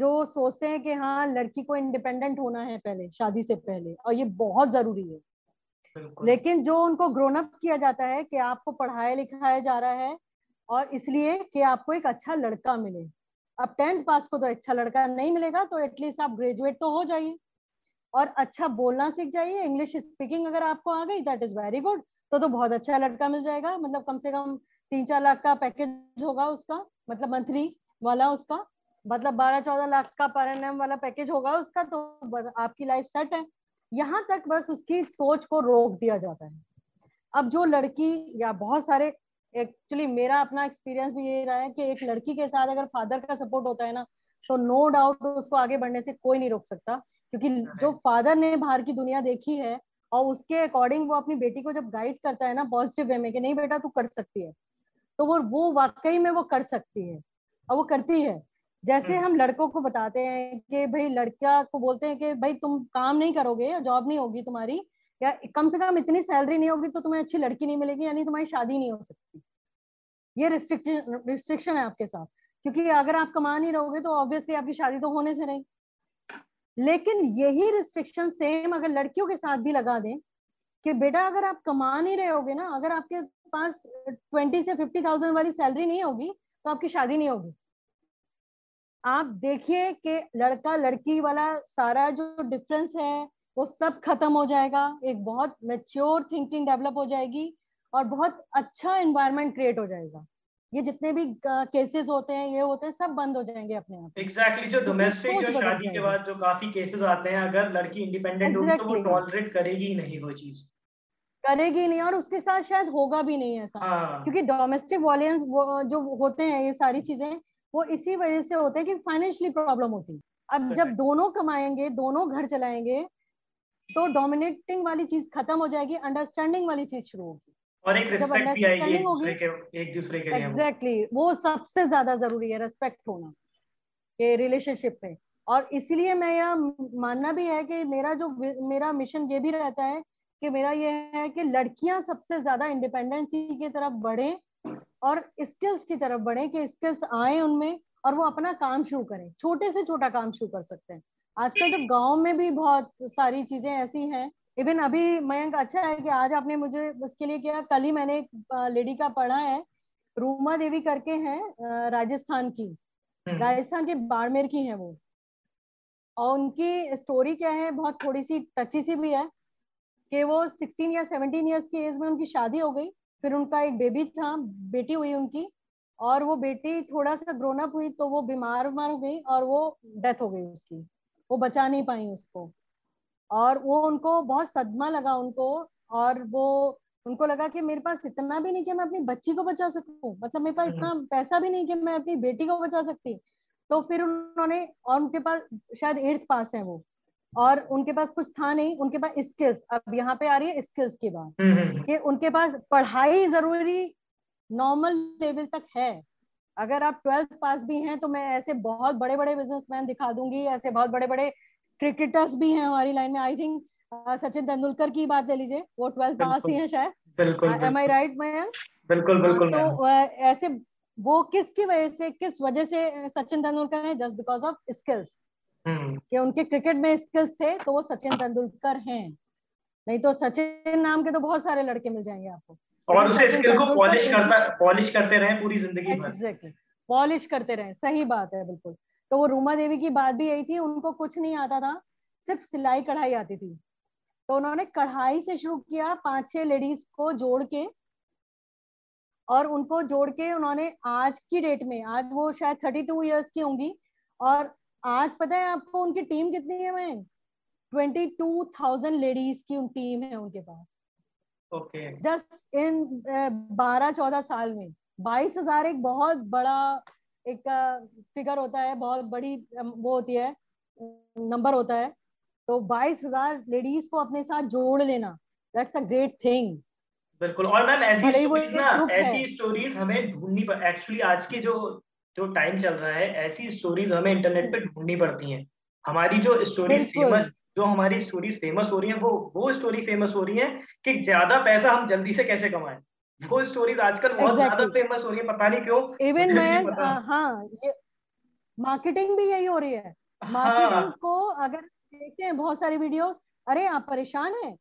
जो सोचते हैं कि हाँ लड़की को इंडिपेंडेंट होना है पहले, शादी से पहले, और ये बहुत जरूरी है। लेकिन जो उनको ग्रोन अप किया जाता है कि आपको पढ़ाया लिखाया जा रहा है और इसलिए कि आपको एक अच्छा लड़का मिले। अब टेंथ पास को तो अच्छा लड़का नहीं मिलेगा तो एटलीस्ट आप ग्रेजुएट तो हो जाइए और अच्छा बोलना सीख जाइए, इंग्लिश स्पीकिंग अगर आपको आ गई दैट इज वेरी गुड, तो तो बहुत अच्छा लड़का मिल जाएगा। मतलब कम से कम तीन चार लाख का पैकेज होगा उसका, मतलब मंथली वाला उसका, मतलब बारह चौदह लाख का पर एनम वाला पैकेज होगा उसका, तो आपकी लाइफ सेट है। यहाँ तक बस उसकी सोच को रोक दिया जाता है। अब जो लड़की या बहुत सारे, एक्चुअली मेरा अपना एक्सपीरियंस भी ये रहा है कि एक लड़की के साथ अगर फादर का सपोर्ट होता है ना तो नो डाउट उसको आगे बढ़ने से कोई नहीं रोक सकता, क्योंकि जो फादर ने बाहर की दुनिया देखी है और उसके अकॉर्डिंग वो अपनी बेटी को जब गाइड करता है ना पॉजिटिव वे में कि नहीं बेटा तू कर सकती है, तो वो वो वाकई में वो कर सकती है और वो करती है। जैसे हम लड़कों को बताते हैं कि भाई, लड़का को बोलते हैं कि भाई तुम काम नहीं करोगे या जॉब नहीं होगी तुम्हारी, या कम से कम इतनी सैलरी नहीं होगी तो तुम्हें अच्छी लड़की नहीं मिलेगी, यानी तुम्हारी शादी नहीं हो सकती। ये रिस्ट्रिक्शन रिस्ट्रिक्शन है आपके साथ, क्योंकि अगर आप कमा नहीं रहोगे तो ऑब्वियसली आपकी शादी तो होने से नहीं। लेकिन यही रिस्ट्रिक्शन सेम अगर लड़कियों के साथ भी लगा दें कि बेटा अगर आप कमा नहीं रहे होगे ना, अगर आपके पास ट्वेंटी से फिफ्टी थाउजेंड वाली सैलरी नहीं होगी तो आपकी शादी नहीं होगी। आप देखिए कि लड़का लड़की वाला सारा जो डिफरेंस है वो सब खत्म हो जाएगा, एक बहुत मैच्योर थिंकिंग डेवलप हो जाएगी और बहुत अच्छा एनवायरनमेंट क्रिएट हो जाएगा। ये जितने भी केसेस होते हैं ये होते हैं सब बंद हो जाएंगे अपने आप। एग्जैक्टली, जो डोमेस्टिक जो शादी के बाद जो काफी केसेस आते हैं, अगर लड़की इंडिपेंडेंट हो तो वो टॉलरेट करेगी नहीं, वो चीज करेगी नहीं और उसके साथ शायद होगा भी नहीं ऐसा। हाँ। क्योंकि डोमेस्टिक वायलेंस जो होते हैं ये सारी चीजें वो इसी वजह से होते हैं कि फाइनेंशियली प्रॉब्लम होती है। अब जब दोनों कमाएंगे, दोनों घर चलाएंगे तो डोमिनेटिंग वाली चीज खत्म हो जाएगी, अंडरस्टैंडिंग वाली चीज शुरू होगी और एक रिस्पेक्ट भी आएगी एक दूसरे के लिए। एग्जैक्टली, वो सबसे ज्यादा जरूरी है रिस्पेक्ट होना ये रिलेशनशिप में। और इसीलिए मेरा मानना भी है कि मेरा जो मेरा मिशन ये भी रहता है कि मेरा ये है कि लड़कियां सबसे ज्यादा इंडिपेंडेंसी की तरफ बढ़े और स्किल्स की तरफ बढ़े कि स्किल्स आए उनमें और वो अपना काम शुरू करें, छोटे से छोटा काम शुरू कर सकते हैं। आजकल तो गांव में भी बहुत सारी चीजें ऐसी हैं। इवन अभी मयंक, अच्छा है कि आज आपने मुझे उसके लिए किया, कल ही मैंने एक लेडी का पढ़ा है, रूमा देवी करके हैं, राजस्थान की, राजस्थान के बाड़मेर की हैं वो, और उनकी स्टोरी क्या है, बहुत थोड़ी सी टची सी भी है कि वो सिक्सटीन या सेवनटीन ईयर्स की एज में उनकी शादी हो गई, फिर उनका एक बेबी था, बेटी हुई उनकी, और वो बेटी थोड़ा सा ग्रोन अप हुई तो वो बीमार बीमार हो गई और वो डेथ हो गई उसकी, वो बचा नहीं पाई उसको, और वो उनको बहुत सदमा लगा उनको, और वो उनको लगा कि मेरे पास इतना भी नहीं कि मैं अपनी बच्ची को बचा सकूं, मतलब मेरे पास इतना पैसा भी नहीं कि मैं अपनी बेटी को बचा सकती। तो फिर उन्होंने, और उनके पास शायद एट्थ पास है वो, और उनके पास कुछ था नहीं, उनके पास स्किल्स, अब यहाँ पे आ रही है स्किल्स की बात कि उनके पास पढ़ाई जरूरी नॉर्मल लेवल तक है। अगर आप ट्वेल्थ पास भी हैं तो मैं ऐसे बहुत बड़े बड़े बिजनेसमैन दिखा दूंगी, ऐसे बहुत बड़े बड़े क्रिकेटर्स भी हैं हमारी लाइन में। आई थिंक सचिन तेंदुलकर की बात ले लीजिए, वो ट्वेल्थ पास ही हैं शायद, एम आई राइट मयंक? बिल्कुल बिल्कुल। तो ऐसे वो किसकी वजह से, किस वजह से सचिन तेंदुलकर है? जस्ट बिकॉज ऑफ स्किल्स, कि उनके क्रिकेट में स्किल्स थे तो वो सचिन तेंदुलकर हैं, नहीं तो सचिन नाम के तो बहुत सारे लड़के मिल जाएंगे आपको। और उसे स्किल को पॉलिश करता पॉलिश करते रहें पूरी जिंदगी भर। एग्जैक्टली, पॉलिश करते रहें, सही बात है बिल्कुल। तो वो रूमा देवी की बात भी यही थी, उनको कुछ नहीं आता था, सिर्फ सिलाई कढ़ाई आती थी, तो उन्होंने कढ़ाई से शुरू किया, पांच छह लेडीज को जोड़ के, और उनको जोड़ के उन्होंने आज की डेट में, आज वो शायद थर्टी टू ईयर्स की होंगी, और आज पता है आपको उनकी टीम कितनी है? मैं ट्वेंटी टू थाउजेंड लेडीज की टीम है उनके पास। ओके, जस्ट इन बारह चौदह साल में बाईस हजार एक बहुत बड़ा एक फिगर होता है, बहुत बड़ी वो होती है, नंबर होता है। तो बाईस हजार लेडीज को अपने साथ जोड़ लेना, दैट्स अ ग्रेट थिंग। बिल्कुल। और मैम ऐसी स्टोरीज ना, ऐसी स्टोरीज हमें ढूंढनी पड़ती है एक्चुअली। आज के जो जो टाइम चल रहा है, ऐसी स्टोरीज हमें इंटरनेट पे ढूंढनी पड़ती हैं। हमारी जो स्टोरीज फेमस जो हमारी स्टोरीज फेमस हो रही है, वो वो स्टोरी फेमस हो रही है कि ज्यादा पैसा हम जल्दी से कैसे कमाएं। वो स्टोरीज आजकल बहुत ज्यादा फेमस हो रही है, पता नहीं क्यों। इवन मैं, हाँ, ये मार्केटिंग भी यही हो रही है। मार्केटिंग को अगर देखते हैं बहुत सारी वीडियोस, अरे आप परेशान हैं,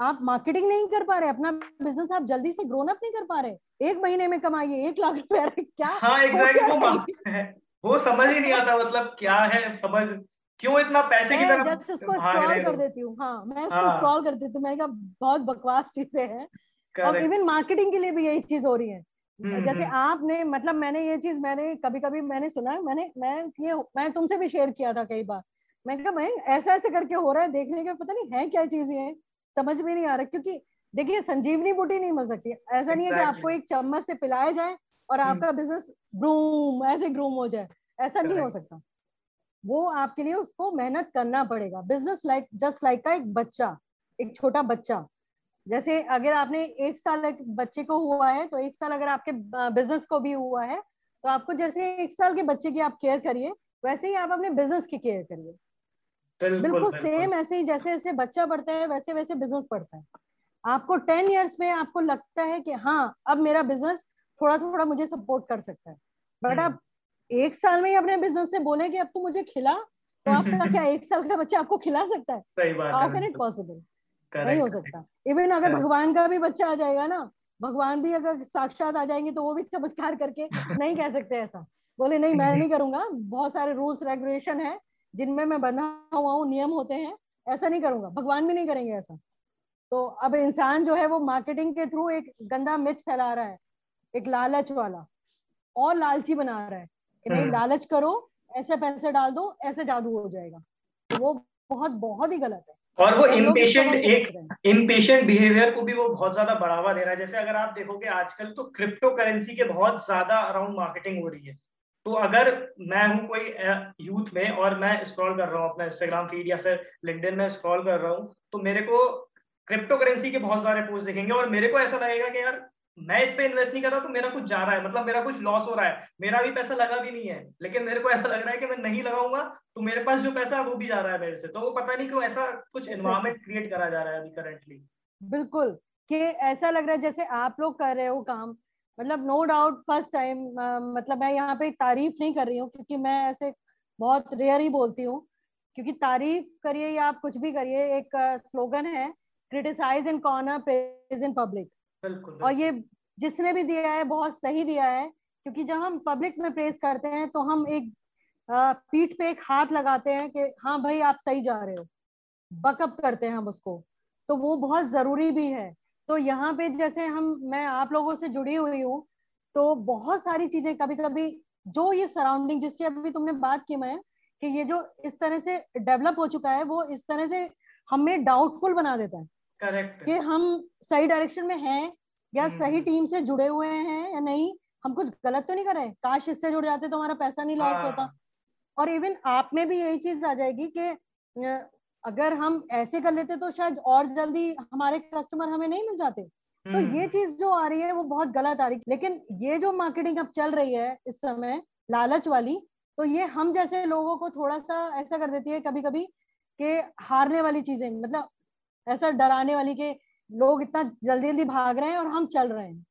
आप मार्केटिंग नहीं कर पा रहे, अपना बिजनेस आप जल्दी से ग्रोन अप नहीं कर पा रहे, एक महीने में कमाइए एक लाख रुपया। क्या हाँ, एग्जैक्टली, वो समझ ही नहीं आता, मतलब क्या है, समझ क्यों इतना पैसे की तरफ जस्ट इसको स्क्रॉल कर देती हूँ। हाँ, मैं इसको स्क्रॉल कर देती हूँ, मैंने कहा बहुत बकवास चीजें हैं। और इवन मार्केटिंग के लिए भी यही चीज हो रही है। जैसे आपने, मतलब मैंने ये चीज मैंने कभी कभी मैंने सुना है, मैंने मैं ये मैं तुमसे भी शेयर किया था कई बार। मैंने कहा मैं ऐसा ऐसे करके हो रहा है, देखने के पता नहीं है क्या चीज है, समझ में नहीं आ रहा। क्योंकि देखिए, संजीवनी बूटी नहीं मिल सकती, ऐसा नहीं है कि आपको एक चम्मच से पिलाया जाए और आपका बिजनेस ग्रूम ऐसे ग्रूम हो जाए, ऐसा नहीं हो सकता। वो आपके लिए उसको मेहनत करना पड़ेगा। बिजनेस लाइक जस्ट लाइक का एक बच्चा, एक छोटा बच्चा, जैसे अगर आपने एक साल एक बच्चे को हुआ है तो एक साल अगर आपके बिजनेस को भी हुआ है तो आपको जैसे एक साल के बच्चे की आप केयर करिए, वैसे ही आप अपने बिजनेस की केयर करिए। बिल्कुल सेम ऐसे ही, जैसे जैसे बच्चा बढ़ता है वैसे वैसे बिजनेस बढ़ता है। आपको टेन ईयर्स में आपको लगता है कि हाँ, अब मेरा बिजनेस थोड़ा थोड़ा मुझे सपोर्ट कर सकता है, बट आप एक साल में ही अपने बिजनेस से बोले कि अब तो मुझे खिला, तो आपका क्या एक साल का बच्चा आपको खिला सकता है? How can it possible? नहीं हो सकता। इवन अगर भगवान का भी बच्चा आ जाएगा ना, भगवान भी अगर साक्षात आ जाएंगे तो वो भी चमत्कार करके नहीं कह सकते ऐसा, बोले नहीं मैं नहीं करूंगा, बहुत सारे रूल्स रेगुलेशन है जिनमें मैं बना हुआ हूँ, नियम होते हैं, ऐसा नहीं करूंगा। भगवान भी नहीं करेंगे ऐसा। तो अब इंसान जो है वो मार्केटिंग के थ्रू एक गंदा मिथ फैला रहा है, एक लालच वाला, और लालची बना रहा है कि नहीं लालच करो, ऐसे पैसे डाल दो, ऐसे जादू हो जाएगा। तो वो बहुत बहुत ही गलत है। और वो इम्पेशेंट एक इम्पेशेंट बिहेवियर को भी वो बहुत ज्यादा बढ़ावा दे रहा है। जैसे अगर आप देखोगे आजकल तो क्रिप्टो करेंसी के बहुत ज्यादा अराउंड मार्केटिंग हो रही है। तो अगर मैं हूँ कोई यूथ में और मैं स्क्रॉल कर रहा हूँ अपना इंस्टाग्राम फीड या फिर लिंक्डइन में स्क्रॉल कर रहा हूँ, तो मेरे को क्रिप्टो करेंसी के बहुत सारे पोस्ट दिखेंगे और मेरे को ऐसा लगेगा कि यार मैं इस पे इन्वेस्ट नहीं कर रहा तो मेरा कुछ जा रहा है, मतलब मेरा कुछ लॉस हो रहा है, मेरा भी पैसा लगा भी नहीं है, लेकिन मेरे को ऐसा लग रहा है कि मैं नहीं लगाऊंगा तो मेरे पास जो पैसा है वो भी जा रहा है मेरे से। तो वो पता नहीं क्यों ऐसा कुछ एनवायरमेंट क्रिएट करा जा रहा है अभी करंटली। बिल्कुल, कि ऐसा लग रहा है जैसे आप लोग कर रहे हो काम, मतलब नो डाउट फर्स्ट टाइम, मतलब मैं यहाँ पे तारीफ नहीं कर रही हूँ क्योंकि मैं ऐसे बहुत रेयर ही बोलती हूँ, क्योंकि तारीफ करिए या आप कुछ भी करिए, एक स्लोगन है criticise in corner praise in public, और ये जिसने भी दिया है बहुत सही दिया है, क्योंकि जब हम पब्लिक में प्रेस करते हैं तो हम एक पीठ पे एक हाथ लगाते हैं कि हाँ भाई आप सही जा रहे हो, बकअप करते हैं हम उसको, तो वो बहुत जरूरी भी है। तो यहाँ पे जैसे हम मैं आप लोगों से जुड़ी हुई हूँ तो बहुत सारी चीजें कभी कभी जो ये सराउंडिंग जिसकी अभी तुमने बात की मैं, कि ये जो इस तरह से डेवलप हो चुका है वो इस तरह से हमें डाउटफुल बना देता है करेक्ट कि हम सही डायरेक्शन में हैं या सही टीम से जुड़े हुए हैं या नहीं, हम कुछ गलत तो नहीं कर रहे, काश इससे जुड़ जाते तो हमारा पैसा नहीं लॉस होता। और इवन आप में भी यही चीज आ जाएगी कि अगर हम ऐसे कर लेते तो शायद और जल्दी हमारे कस्टमर हमें नहीं मिल जाते। तो ये चीज जो आ रही है वो बहुत गलत आ रही है, लेकिन ये जो मार्केटिंग अब चल रही है इस समय लालच वाली, तो ये हम जैसे लोगों को थोड़ा सा ऐसा कर देती है कभी कभी कि हारने वाली चीजें, मतलब ऐसा डराने वाली कि लोग इतना जल्दी जल्दी भाग रहे हैं और हम चल रहे हैं।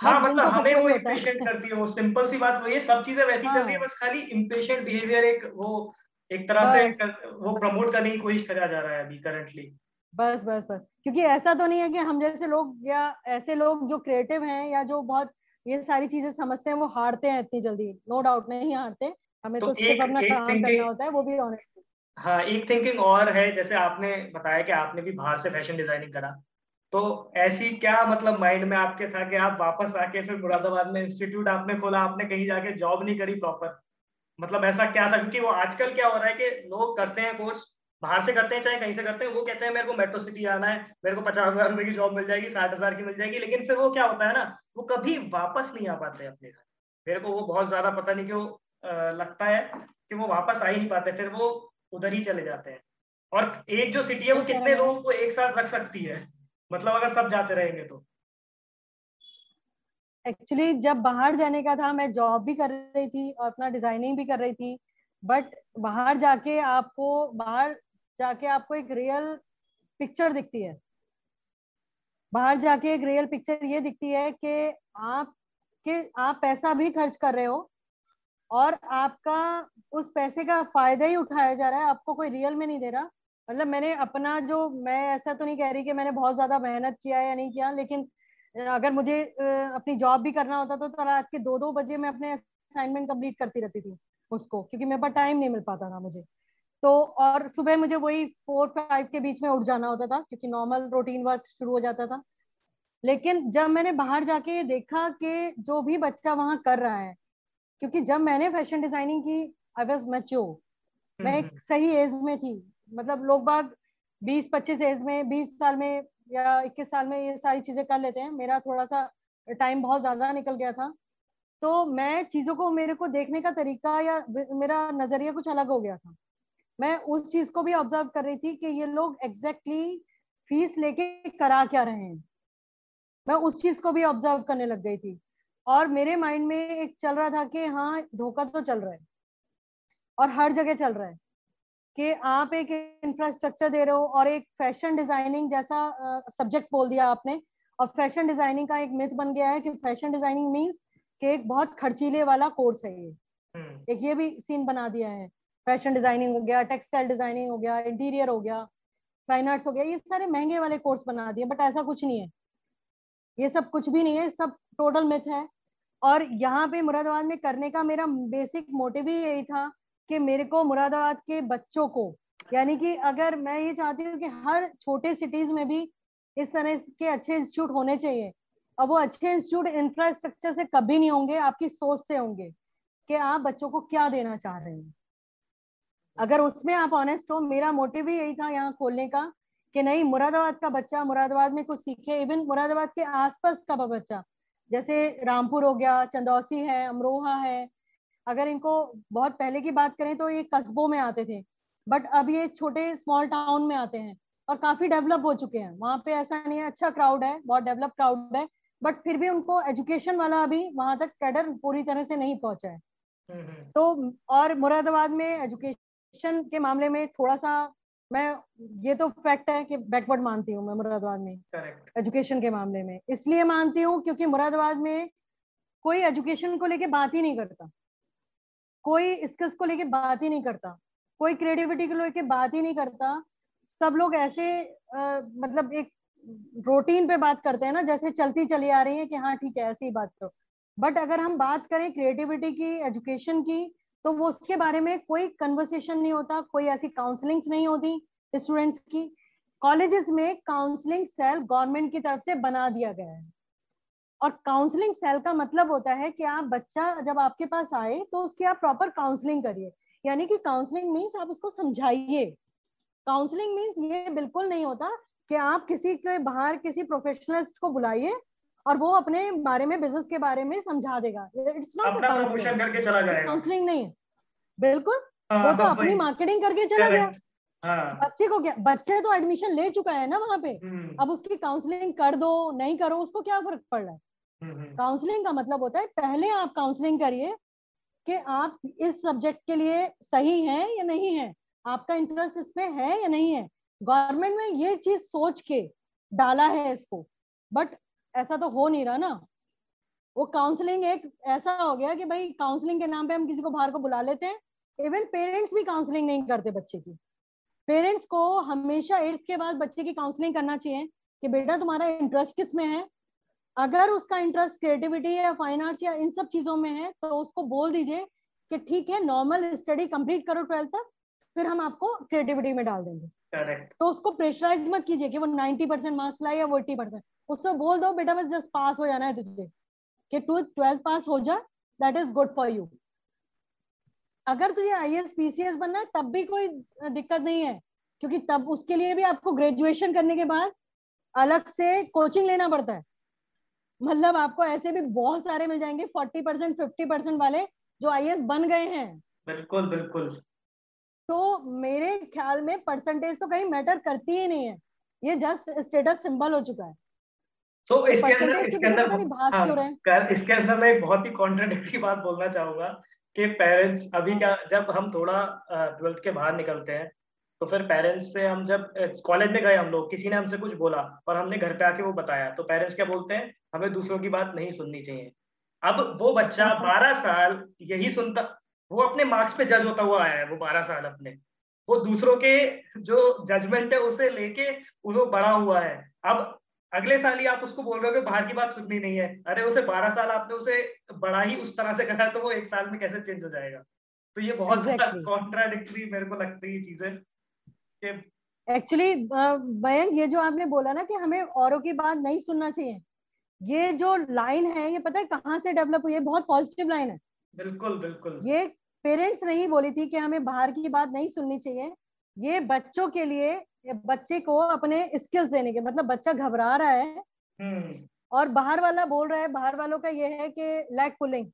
हाँ, मतलब हमें वो इम्पेशेंट करती है, सिंपल सी बात वही है, सब चीजें वैसी चल रही है, बस खाली इम्पेशेंट बिहेवियर एक वो एक तरह से वो प्रमोट करने की कोशिश करा जा रहा है अभी करंटली। बस बस बस क्योंकि ऐसा तो नहीं है कि हम जैसे लोग या ऐसे लोग जो क्रिएटिव हैं या जो बहुत ये सारी चीजें समझते हैं वो हारते हैं इतनी जल्दी, नो डाउट नहीं हारते, हमें तो, तो सिर्फ अपना काम करना होता है, वो भी ऑनेस्टली। हाँ, एक थिंकिंग और है, जैसे आपने बताया कि आपने भी बाहर से फैशन डिजाइनिंग करा, तो ऐसी क्या मतलब माइंड में आपके था कि आप वापस आके फिर मुरादाबाद में इंस्टीट्यूट आपने खोला, आपने कहीं जाके जॉब नहीं करी प्रॉपर, मतलब ऐसा क्या था? क्योंकि वो आजकल क्या हो रहा है कि लोग करते हैं कोर्स बाहर से करते हैं चाहे कहीं से करते हैं, वो कहते हैं मेरे को मेट्रो सिटी आना है, मेरे को पचास हजार रुपए की जॉब मिल जाएगी, साठ हजार की मिल जाएगी, लेकिन फिर वो क्या होता है ना, वो कभी वापस नहीं आ पाते अपने घर। मेरे को वो बहुत ज्यादा पता नहीं क्यों लगता है कि वो वापस आ ही नहीं पाते, फिर वो उधर ही चले जाते हैं। और एक जो सिटी है वो कितने लोगों को एक साथ रख सकती है, मतलब अगर सब जाते रहेंगे तो। एक्चुअली जब बाहर जाने का था, मैं जॉब भी कर रही थी और अपना डिजाइनिंग भी कर रही थी, बट बाहर जाके आपको बाहर जाके आपको एक रियल पिक्चर दिखती है, बाहर जाके एक रियल पिक्चर ये दिखती है कि आप के आप पैसा भी खर्च कर रहे हो और आपका उस पैसे का फायदा ही उठाया जा रहा है, आपको कोई रियल में नहीं दे रहा। मतलब मैंने अपना जो मैं ऐसा तो नहीं कह रही कि मैंने बहुत ज्यादा मेहनत किया या नहीं किया, लेकिन अगर मुझे अपनी जॉब भी करना होता तो रात के दो दो बजे मैं अपने असाइनमेंट कंप्लीट करती रहती थी उसको, क्योंकि मेरे पास टाइम नहीं मिल पाता था मुझे तो। और सुबह मुझे वही फोर फाइव के बीच में उठ जाना होता था क्योंकि नॉर्मल रूटीन वर्क शुरू हो जाता था। लेकिन जब मैंने बाहर जाके देखा कि जो भी बच्चा वहां कर रहा है, क्योंकि जब मैंने फैशन डिजाइनिंग की आई वॉज मैच्योर, मैं एक सही एज में थी, मतलब लोग बाग बीस पच्चीस एज में, बीस साल में या इक्कीस साल में ये सारी चीजें कर लेते हैं, मेरा थोड़ा सा टाइम बहुत ज्यादा निकल गया था। तो मैं चीजों को, मेरे को देखने का तरीका या मेरा नजरिया कुछ अलग हो गया था। मैं उस चीज को भी ऑब्जर्व कर रही थी कि ये लोग एग्जैक्टली फीस लेके करा क्या रहे हैं, मैं उस चीज को भी ऑब्जर्व करने लग गई थी। और मेरे माइंड में एक चल रहा था कि हाँ धोखा तो चल रहा है और हर जगह चल रहा है कि आप एक इंफ्रास्ट्रक्चर दे रहे हो और एक फैशन डिजाइनिंग जैसा सब्जेक्ट बोल दिया आपने, और फैशन डिजाइनिंग का एक मिथ बन गया है कि फैशन डिजाइनिंग मींस कि एक बहुत खर्चीले वाला कोर्स है ये, एक ये भी सीन बना दिया है। फैशन डिजाइनिंग हो गया, टेक्सटाइल डिजाइनिंग हो गया, इंटीरियर हो गया, फाइन आर्ट्स हो गया, ये सारे महंगे वाले कोर्स बना दिए, बट ऐसा कुछ नहीं है, ये सब कुछ भी नहीं है, सब टोटल मिथ है। और यहाँ पे मुरादाबाद में करने का मेरा बेसिक मोटिव ही यही था कि मेरे को मुरादाबाद के बच्चों को, यानी कि अगर मैं ये चाहती हूँ कि हर छोटे सिटीज में भी इस तरह के अच्छे इंस्टीट्यूट होने चाहिए, और वो अच्छे इंस्टीट्यूट इंफ्रास्ट्रक्चर से कभी नहीं होंगे, आपकी सोच से होंगे कि आप बच्चों को क्या देना चाह रहे हैं। अगर उसमें आप ऑनेस्ट हो, मेरा मोटिव ही यही था यहाँ खोलने का कि नहीं, मुरादाबाद का बच्चा मुरादाबाद में कुछ सीखे, इवन मुरादाबाद के आसपास का बच्चा, जैसे रामपुर हो गया, चंदौसी है, अमरोहा है, अगर इनको बहुत पहले की बात करें तो ये कस्बों में आते थे, बट अब ये छोटे स्मॉल टाउन में आते हैं और काफी डेवलप हो चुके हैं। वहाँ पे ऐसा नहीं है, अच्छा क्राउड है, बहुत डेवलप क्राउड है, बट फिर भी उनको एजुकेशन वाला अभी वहाँ तक कैडर पूरी तरह से नहीं पहुंचा है। तो और मुरादाबाद में एजुकेशन के मामले में थोड़ा सा मैं, ये तो फैक्ट है कि बैकवर्ड मानती हूँ मैं मुरादाबाद में एजुकेशन के मामले में, इसलिए मानती हूँ क्योंकि मुरादाबाद में कोई एजुकेशन को लेके बात ही नहीं करता, कोई स्किल्स को लेके बात ही नहीं करता, कोई क्रिएटिविटी को लेके बात ही नहीं करता। सब लोग ऐसे आ, मतलब एक रूटीन पे बात करते हैं ना, जैसे चलती चली आ रही है कि हाँ ठीक है ऐसे ही बात करो। बट अगर हम बात करें क्रिएटिविटी की, एजुकेशन की, तो वो उसके बारे में कोई कन्वर्सेशन नहीं होता, कोई ऐसी काउंसलिंग्स नहीं होती स्टूडेंट्स की। कॉलेजेस में काउंसलिंग सेल गवर्नमेंट की तरफ से बना दिया गया है, और काउंसलिंग सेल का मतलब होता है कि आप बच्चा जब आपके पास आए तो उसकी आप प्रॉपर काउंसलिंग करिए, यानी कि काउंसलिंग मीन्स आप उसको समझाइए। काउंसलिंग मीन्स ये बिल्कुल नहीं होता कि आप किसी के बाहर किसी प्रोफेशनलिस्ट को बुलाइए और वो अपने बारे में, बिजनेस के बारे में समझा देगा। इट्स नॉट प्रमोशन करके चला जाएगा, काउंसलिंग नहीं है बिल्कुल। आ, वो तो अपनी मार्केटिंग करके चला गया। हाँ। बच्चे को क्या, बच्चे तो एडमिशन ले चुका है ना वहाँ पे, अब उसकी काउंसलिंग कर दो नहीं करो उसको क्या फर्क पड़ रहा है। काउंसलिंग का मतलब होता है पहले आप काउंसलिंग करिए कि आप इस सब्जेक्ट के लिए सही हैं या नहीं है, आपका इंटरेस्ट इसमें है या नहीं है। गवर्नमेंट में ये चीज सोच के डाला है इसको, बट ऐसा तो हो नहीं रहा ना। वो काउंसलिंग एक ऐसा हो गया कि भाई काउंसलिंग के नाम पे हम किसी को बाहर को बुला लेते हैं। इवन पेरेंट्स भी काउंसलिंग नहीं करते बच्चे की। पेरेंट्स को हमेशा एट्थ के बाद बच्चे की काउंसलिंग करना चाहिए कि बेटा तुम्हारा इंटरेस्ट किस में है। अगर उसका इंटरेस्ट क्रिएटिविटी या फाइन आर्ट्स या इन सब चीजों में है तो उसको बोल दीजिए कि ठीक है नॉर्मल स्टडी कंप्लीट करो ट्वेल्थ तक, फिर हम आपको क्रिएटिविटी में डाल देंगे। Correct. तो उसको प्रेशराइज मत कीजिए कि वो नाइंटी परसेंट मार्क्स लाए या एटी परसेंट। उसको बोल दो बेटा बस जस्ट पास हो जाना है तुझे, कि तू ट्वेल्थ पास हो जा, that is good for you. अगर तुझे आईएएस पीसीएस बनना है तब भी कोई दिक्कत नहीं है, क्योंकि तब उसके लिए भी आपको ग्रेजुएशन करने के बाद अलग से कोचिंग लेना पड़ता है। मतलब आपको ऐसे भी बहुत सारे मिल जाएंगे फोर्टी परसेंट फिफ्टी परसेंट वाले जो आईएएस बन गए हैं। बिल्कुल बिल्कुल। तो मेरे ख्याल में परसेंटेज तो कहीं मैटर करती ही नहीं है, ये जस्ट स्टेटस सिंबल हो चुका है। so, तो इसके अंदर इसके अंदर इसके अंदर मैं एक बहुत ही कॉन्ट्राडिक्टरी बात बोलना चाहूंगा कि पेरेंट्स अभी क्या, जब हम थोड़ा ट्वेल्थ के बाहर निकलते हैं तो फिर पेरेंट्स से हम जब कॉलेज में गए, हम लोग किसी ने हमसे कुछ बोला और हमने घर पे आके वो बताया, तो पेरेंट्स क्या बोलते हैं, हमें दूसरों की बात नहीं सुननी चाहिए। अब वो बच्चा बारह साल यही सुनता, वो अपने मार्क्स पे जज होता हुआ आया है, वो बारह साल अपने वो दूसरों के जो जजमेंट है उसे लेके वो बड़ा हुआ है। अब अगले साल ही आप उसको बोल रहे हो कि बाहर की बात सुननी नहीं है, अरे उसे बारह साल आपने उसे बड़ा ही उस तरह से कहा, तो वो एक साल में कैसे चेंज हो जाएगा। तो ये बहुत ज्यादा कॉन्ट्राडिक्टरी मेरे को लगती है चीजें एक्चुअली। मयंक ये जो आपने बोला ना कि हमें औरों की बात नहीं सुनना चाहिए, ये जो लाइन है ये पता है कहाँ से डेवलप हुई है, बहुत पॉजिटिव लाइन है। बिल्कुल बिल्कुल। ये पेरेंट्स नहीं बोली थी कि हमें बाहर की बात नहीं सुननी चाहिए, ये बच्चों के लिए, बच्चे को अपने स्किल्स देने के, मतलब बच्चा घबरा रहा है और बाहर वाला बोल रहा है। बाहर वालों का ये है कि लैग पुलिंग,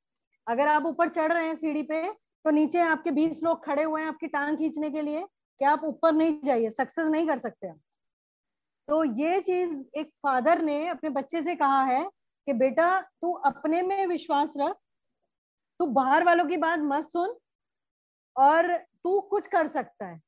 अगर आप ऊपर चढ़ रहे हैं सीढ़ी पे तो नीचे आपके बीस लोग खड़े हुए हैं आपकी टांग खींचने के लिए कि आप ऊपर नहीं जाइए, सक्सेस नहीं कर सकते आप। तो ये चीज एक फादर ने अपने बच्चे से कहा है कि बेटा तू अपने में विश्वास रख, तू बाहर वालों की बात मत सुन और तू कुछ कर सकता है।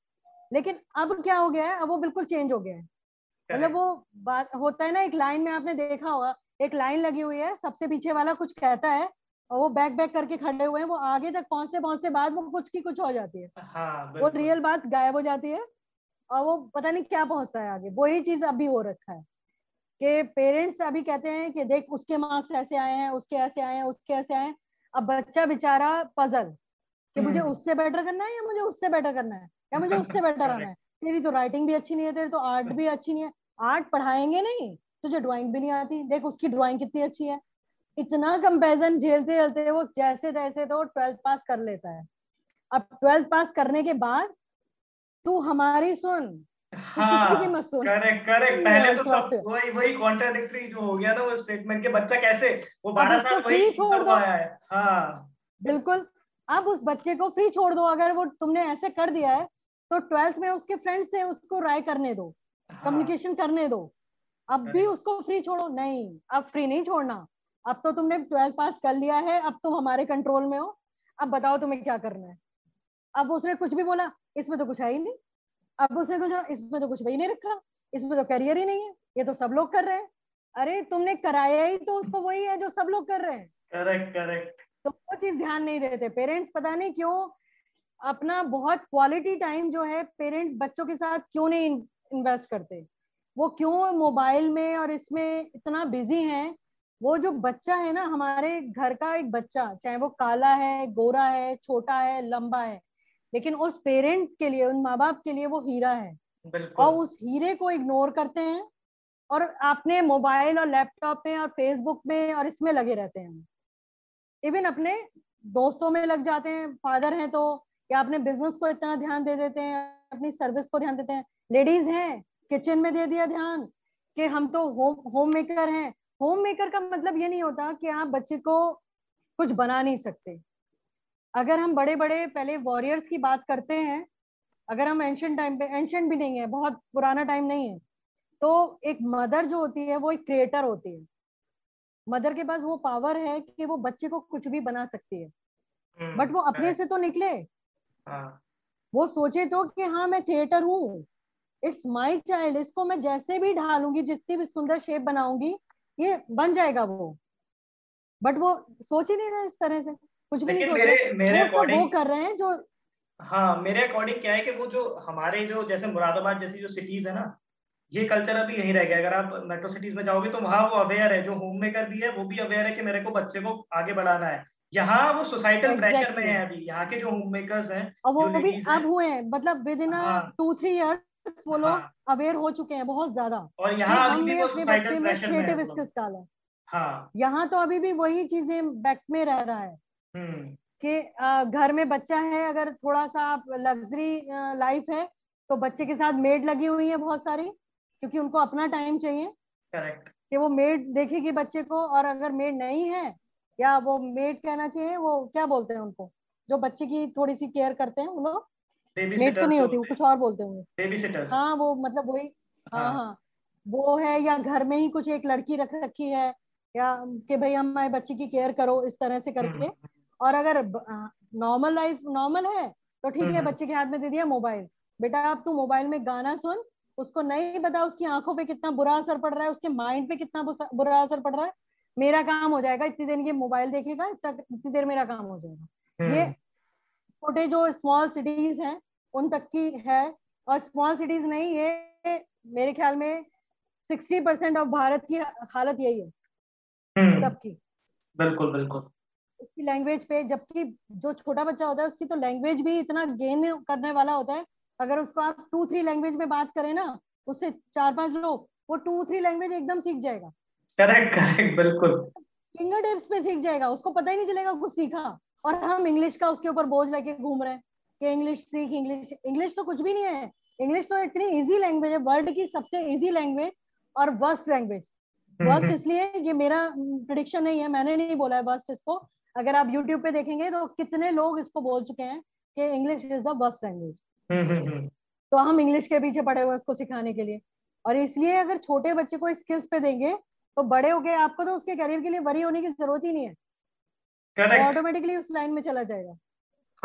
लेकिन अब क्या हो गया है, अब वो बिल्कुल चेंज हो गया है। मतलब वो बात होता है ना, एक लाइन में आपने देखा होगा, एक लाइन लगी हुई है, सबसे पीछे वाला कुछ कहता है और वो बैक बैक करके खड़े हुए हैं, वो आगे तक पहुंचते पहुंचते बाद वो कुछ की कुछ हो जाती है। हाँ, वो रियल बात गायब हो जाती है और वो पता नहीं क्या पहुंचता है आगे। वही चीज अभी हो रखा है कि पेरेंट्स अभी कहते हैं कि देख उसके मार्क्स ऐसे आए हैं, उसके ऐसे आए हैं, उसके ऐसे आए। अब बच्चा बेचारा पजल कि मुझे उससे बेटर करना है या मुझे उससे बेटर करना है या मुझे उससे बेटर आना है। तेरी तो राइटिंग भी अच्छी नहीं है, तेरी तो आर्ट भी अच्छी नहीं है, आर्ट पढ़ाएंगे नहीं, तुझे ड्राइंग भी नहीं आती, देख उसकी ड्राइंग कितनी अच्छी है। इतना कंपैरिजन झेलते झेलते वो जैसे तैसे तो ट्वेल्थ पास कर लेता है। अब ट्वेल्थ पास करने के बाद तू हमारी सुन, हाँ, की मत सुन। Correct correct. पहले तो सब वही वही कॉन्ट्राडिक्टरी जो हो गया ना वो स्टेटमेंट के, बच्चा कैसे वो बारह साल वही छोड़ दो। हाँ बिल्कुल। अब उस बच्चे को फ्री छोड़ दो, अगर वो तुमने ऐसे कर दिया है तो ट्वेल्थ में उसके फ्रेंड से उसको राय करने दो, हाँ, कम्युनिकेशन करने दो। अब भी उसको फ्री छोड़ो नहीं, अब फ्री नहीं छोड़ना, अब तो तुमने ट्वेल्थ पास कर लिया है, अब तुम हमारे कंट्रोल में हो, अब बताओ तुम्हें क्या करना है। अब उसने कुछ भी बोला, इसमें तो कुछ है ही नहीं। अब उसने कुछ, इसमें तो कुछ भी नहीं रखा, इसमें तो करियर ही नहीं है, ये तो सब लोग कर रहे हैं। अरे तुमने कराया ही तो उसको वही है जो सब लोग कर रहे हैं। करेक्ट करेक्ट तो वो चीज ध्यान नहीं देते पेरेंट्स, पता नहीं क्यों अपना बहुत क्वालिटी टाइम जो है पेरेंट्स बच्चों के साथ क्यों नहीं इन्वेस्ट करते, वो क्यों मोबाइल में और इसमें इतना बिजी हैं। वो जो बच्चा है ना, हमारे घर का एक बच्चा, चाहे वो काला है, गोरा है, छोटा है, लंबा है, लेकिन उस पेरेंट के लिए, उन माँ बाप के लिए वो हीरा है, और उस हीरे को इग्नोर करते हैं और अपने मोबाइल और लैपटॉप में और फेसबुक में और इसमें लगे रहते हैं। इवन अपने दोस्तों में लग जाते हैं, फादर हैं तो, या अपने बिजनेस को इतना ध्यान दे देते हैं, अपनी सर्विस को ध्यान देते हैं। लेडीज हैं, किचन में दे दिया ध्यान कि हम तो होम होम मेकर हैं। होम मेकर का मतलब ये नहीं होता कि आप बच्चे को कुछ बना नहीं सकते। अगर हम बड़े बड़े पहले वॉरियर्स की बात करते हैं, अगर हम एंशिएंट टाइम पे, एंशिएंट भी नहीं है, बहुत पुराना टाइम नहीं है, तो एक मदर जो होती है वो एक क्रिएटर होती है। मदर के पास वो पावर है कि वो बच्चे को कुछ भी बना सकती है, बट वो अपने से तो निकले, वो सोचे तो कि हाँ मैं क्रिएटर हूँ, इट्स माय चाइल्ड, इसको मैं जैसे भी ढालूंगी, जितनी भी सुंदर शेप बनाऊंगी, ये बन जाएगा वो। बट वो सोच ही नहीं रहा इस तरह से, कुछ भी नहीं सोच, मेरे अकॉर्डिंग वो कर रहे हैं जो, हाँ मेरे अकॉर्डिंग क्या है कि वो जो हमारे जो जैसे मुरादाबाद जैसी जो सिटीज है ना, ये कल्चर अभी यही रह गया। अगर आप मेट्रो सिटीज में जाओगे तो वहाँ वो अवेयर है, जो होम मेकर भी है वो भी अवेयर है कि मेरे को बच्चे को आगे बढ़ाना है। यहाँ वो सोसाइटल exactly. प्रेशर में है अभी, यहाँ के जो होम मेकर्स हैं, और वो भी अब हुए हैं, मतलब within two three years वो लोग अवेयर हो चुके हैं बहुत ज्यादा। और यहाँ अभी वो सोसाइटल प्रेशर में है। हाँ, यहाँ तो अभी भी वही चीजें बैक में रह रहा है कि घर में बच्चा है, अगर थोड़ा सा लग्जरी लाइफ है तो बच्चे के साथ मेड लगी हुई है बहुत सारी, क्योंकि उनको अपना टाइम चाहिए। करेक्ट, कि वो मेड देखेगी बच्चे को, और अगर मेड नहीं है, या वो मेड कहना चाहिए, वो क्या बोलते हैं उनको जो बच्चे की थोड़ी सी केयर करते हैं, वो लोग मेड तो नहीं होती, वो कुछ और बोलते होंगे, बेबी सिटर्स। हाँ, वो मतलब वही, हाँ हाँ वो है, या घर में ही कुछ एक लड़की रख रखी है, या कि भाई हमारे बच्चे की केयर करो, इस तरह से करके। और अगर नॉर्मल लाइफ नॉर्मल है तो ठीक है, बच्चे के हाथ में दे दिया मोबाइल, बेटा अब तू मोबाइल में गाना सुन, उसको नहीं पता उसकी आंखों पे कितना बुरा असर पड़ रहा है, उसके माइंड पे कितना बुरा असर पड़ रहा है, मेरा काम हो जाएगा, इतनी देर ये मोबाइल देखेगा, इतनी देर मेरा काम हो जाएगा। ये छोटे जो स्मॉल सिटीज हैं उन तक की है, और स्मॉल सिटीज नहीं, ये मेरे ख्याल में सिक्सटी परसेंट ऑफ भारत की हालत यही है सबकी। बिल्कुल बिल्कुल, उसकी लैंग्वेज पे, जबकि जो छोटा बच्चा होता है उसकी तो लैंग्वेज भी इतना गेन करने वाला होता है। अगर उसको आप टू थ्री लैंग्वेज में बात करें ना, उससे चार पांच लोग, वो टू थ्री लैंग्वेज एकदम सीख जाएगा। करेक्ट करेक्ट, बिल्कुल फिंगर टिप्स पे सीख जाएगा, उसको पता ही नहीं चलेगा कुछ सीखा। और हम इंग्लिश का उसके ऊपर बोझ लेके घूम रहे हैं कि इंग्लिश सीख, इंग्लिश इंग्लिश तो कुछ भी नहीं है, इंग्लिश तो इतनी ईजी लैंग्वेज है, वर्ल्ड की सबसे ईजी लैंग्वेज और वर्स्ट लैंग्वेज। वर्स्ट इसलिए, ये मेरा प्रेडिक्शन नहीं है, मैंने नहीं बोला है वर्स्ट इसको, अगर आप यूट्यूब पे देखेंगे तो कितने लोग इसको बोल चुके हैं कि English is the worst language. तो हम इंग्लिश के पीछे पड़े हुए उसको सिखाने के लिए, और इसलिए अगर छोटे बच्चे को स्किल्स पे देंगे तो बड़े हो गए आपको तो उसके करियर के लिए वरी होने की जरूरत ही नहीं है। करेक्ट, तो ऑटोमेटिकली उस लाइन में चला जाएगा।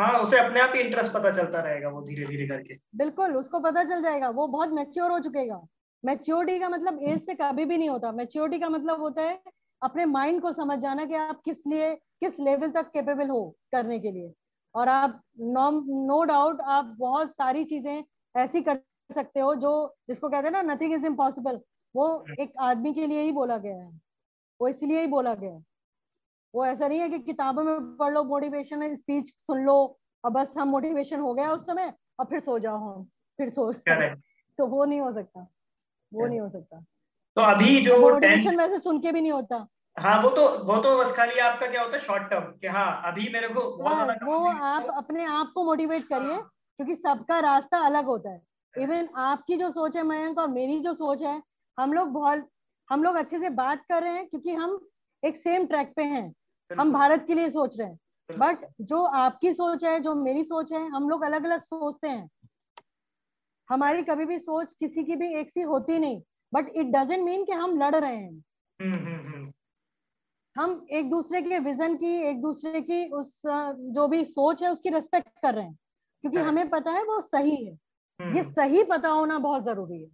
हाँ, उसे अपने आप ही इंटरेस्ट पता चलता रहेगा, वो धीरे धीरे करके। बिल्कुल, उसको पता चल जाएगा, वो बहुत मैच्योर हो चुकेगा। मैच्योरिटी का मतलब एज से कभी भी नहीं होता, मैच्योरिटी का मतलब होता है अपने माइंड को समझ जाना कि आप किस लिए, किस लेवल तक कैपेबल हो करने के लिए। और आप नो नो डाउट आप बहुत सारी चीजें ऐसी कर सकते हो जो, जिसको कहते हैं ना नथिंग इज इम्पॉसिबल, वो एक आदमी के लिए ही बोला गया है, वो इसलिए ही बोला गया है। वो ऐसा नहीं है कि किताबों में पढ़ लो, मोटिवेशन स्पीच सुन लो और बस हम मोटिवेशन हो गया उस समय और फिर सो जाओ, हम फिर सो तो वो नहीं हो सकता, वो नहीं हो सकता। तो अभी जो मोटिवेशन वैसे सुन के भी नहीं होता। हाँ, वो तो वो तो बस खाली आपका क्या होता है शॉर्ट टर्म कि हाँ अभी मेरे को बहुत वो, आप अपने आप को मोटिवेट करिए, क्योंकि सबका रास्ता अलग होता है। इवन आपकी जो सोच है मयंक और मेरी जो सोच है, हम लोग बहुत हम लोग अच्छे से बात कर रहे हैं क्योंकि हम एक सेम ट्रैक पे हैं, हम भारत के लिए सोच रहे हैं। बट जो आपकी सोच है, जो मेरी सोच है, हम लोग अलग अलग सोचते हैं। हमारी कभी भी सोच किसी की भी एक सी होती नहीं, बट इट डजंट मीन कि हम लड़ रहे हैं। हम एक दूसरे के विजन की, एक दूसरे की उस जो भी सोच है उसकी रिस्पेक्ट कर रहे हैं, क्योंकि हमें पता है वो सही है। ये सही पता होना बहुत जरूरी है।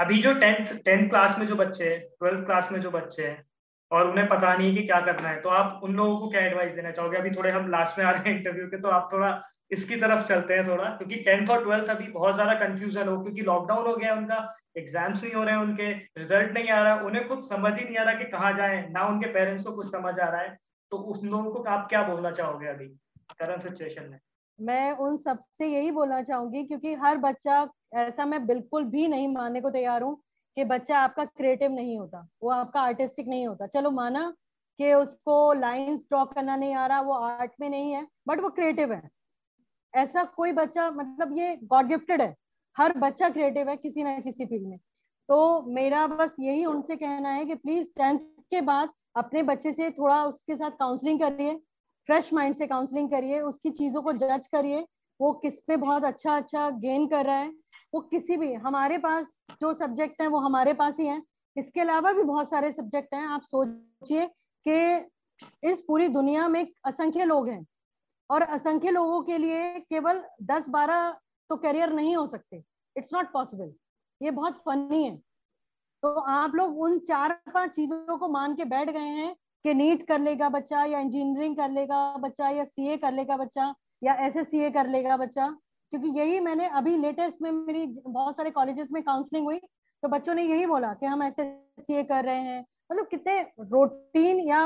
अभी जो टेंथ टेंथ क्लास में जो बच्चे हैं, ट्वेल्थ क्लास में जो बच्चे हैं और उन्हें पता नहीं कि क्या करना है, तो आप उन लोगों को क्या एडवाइस देना चाहोगे? अभी थोड़े हम लास्ट में आ रहे हैं इंटरव्यू के, तो आप थोड़ा इसकी तरफ चलते हैं थोड़ा, क्योंकि टेंथ और ट्वेल्थ अभी बहुत ज्यादा कंफ्यूजन हो, क्योंकि लॉकडाउन हो गया, उनका एग्जाम्स नहीं हो रहे हैं, उनके रिजल्ट नहीं आ रहा, उन्हें कुछ समझ ही नहीं आ रहा कि कहाँ जाए, ना उनके पेरेंट्स को कुछ समझ आ रहा है, तो उन लोगों को आप क्या बोलना चाहोगे अभी करंट सिचुएशन में? मैं उन सबसे यही बोलना चाहूंगी, क्योंकि हर बच्चा, ऐसा मैं बिल्कुल भी नहीं मानने को तैयार हूँ कि बच्चा आपका क्रिएटिव नहीं होता, वो आपका आर्टिस्टिक नहीं होता। चलो माना कि उसको लाइंस ड्रॉ करना नहीं आ रहा, वो आर्ट में नहीं है, बट वो क्रिएटिव है। ऐसा कोई बच्चा, मतलब ये गॉड गिफ्टेड है, हर बच्चा क्रिएटिव है किसी ना किसी फील्ड में। तो मेरा बस यही उनसे कहना है कि प्लीज टेंथ के बाद अपने बच्चे से थोड़ा उसके साथ काउंसलिंग करिए, फ्रेश माइंड से काउंसलिंग करिए, उसकी चीजों को जज करिए, वो किस पे बहुत अच्छा अच्छा गेन कर रहा है। वो किसी भी, हमारे पास जो सब्जेक्ट हैं वो हमारे पास ही हैं, इसके अलावा भी बहुत सारे सब्जेक्ट हैं। आप सोचिए कि इस पूरी दुनिया में असंख्य लोग हैं और असंख्य लोगों के लिए केवल दस बारह तो करियर नहीं हो सकते, इट्स नॉट पॉसिबल। ये बहुत फनी है। तो आप लोग उन चार पांच चीजों को मान के बैठ गए हैं कि नीट कर लेगा बच्चा, या इंजीनियरिंग कर लेगा बच्चा, या सीए कर लेगा बच्चा, या एसएससीए कर लेगा बच्चा। क्योंकि यही मैंने अभी लेटेस्ट में, मेरी बहुत सारे कॉलेजेस में काउंसलिंग हुई तो बच्चों ने यही बोला कि हम एसएससीए कर रहे हैं। मतलब कितने रूटीन या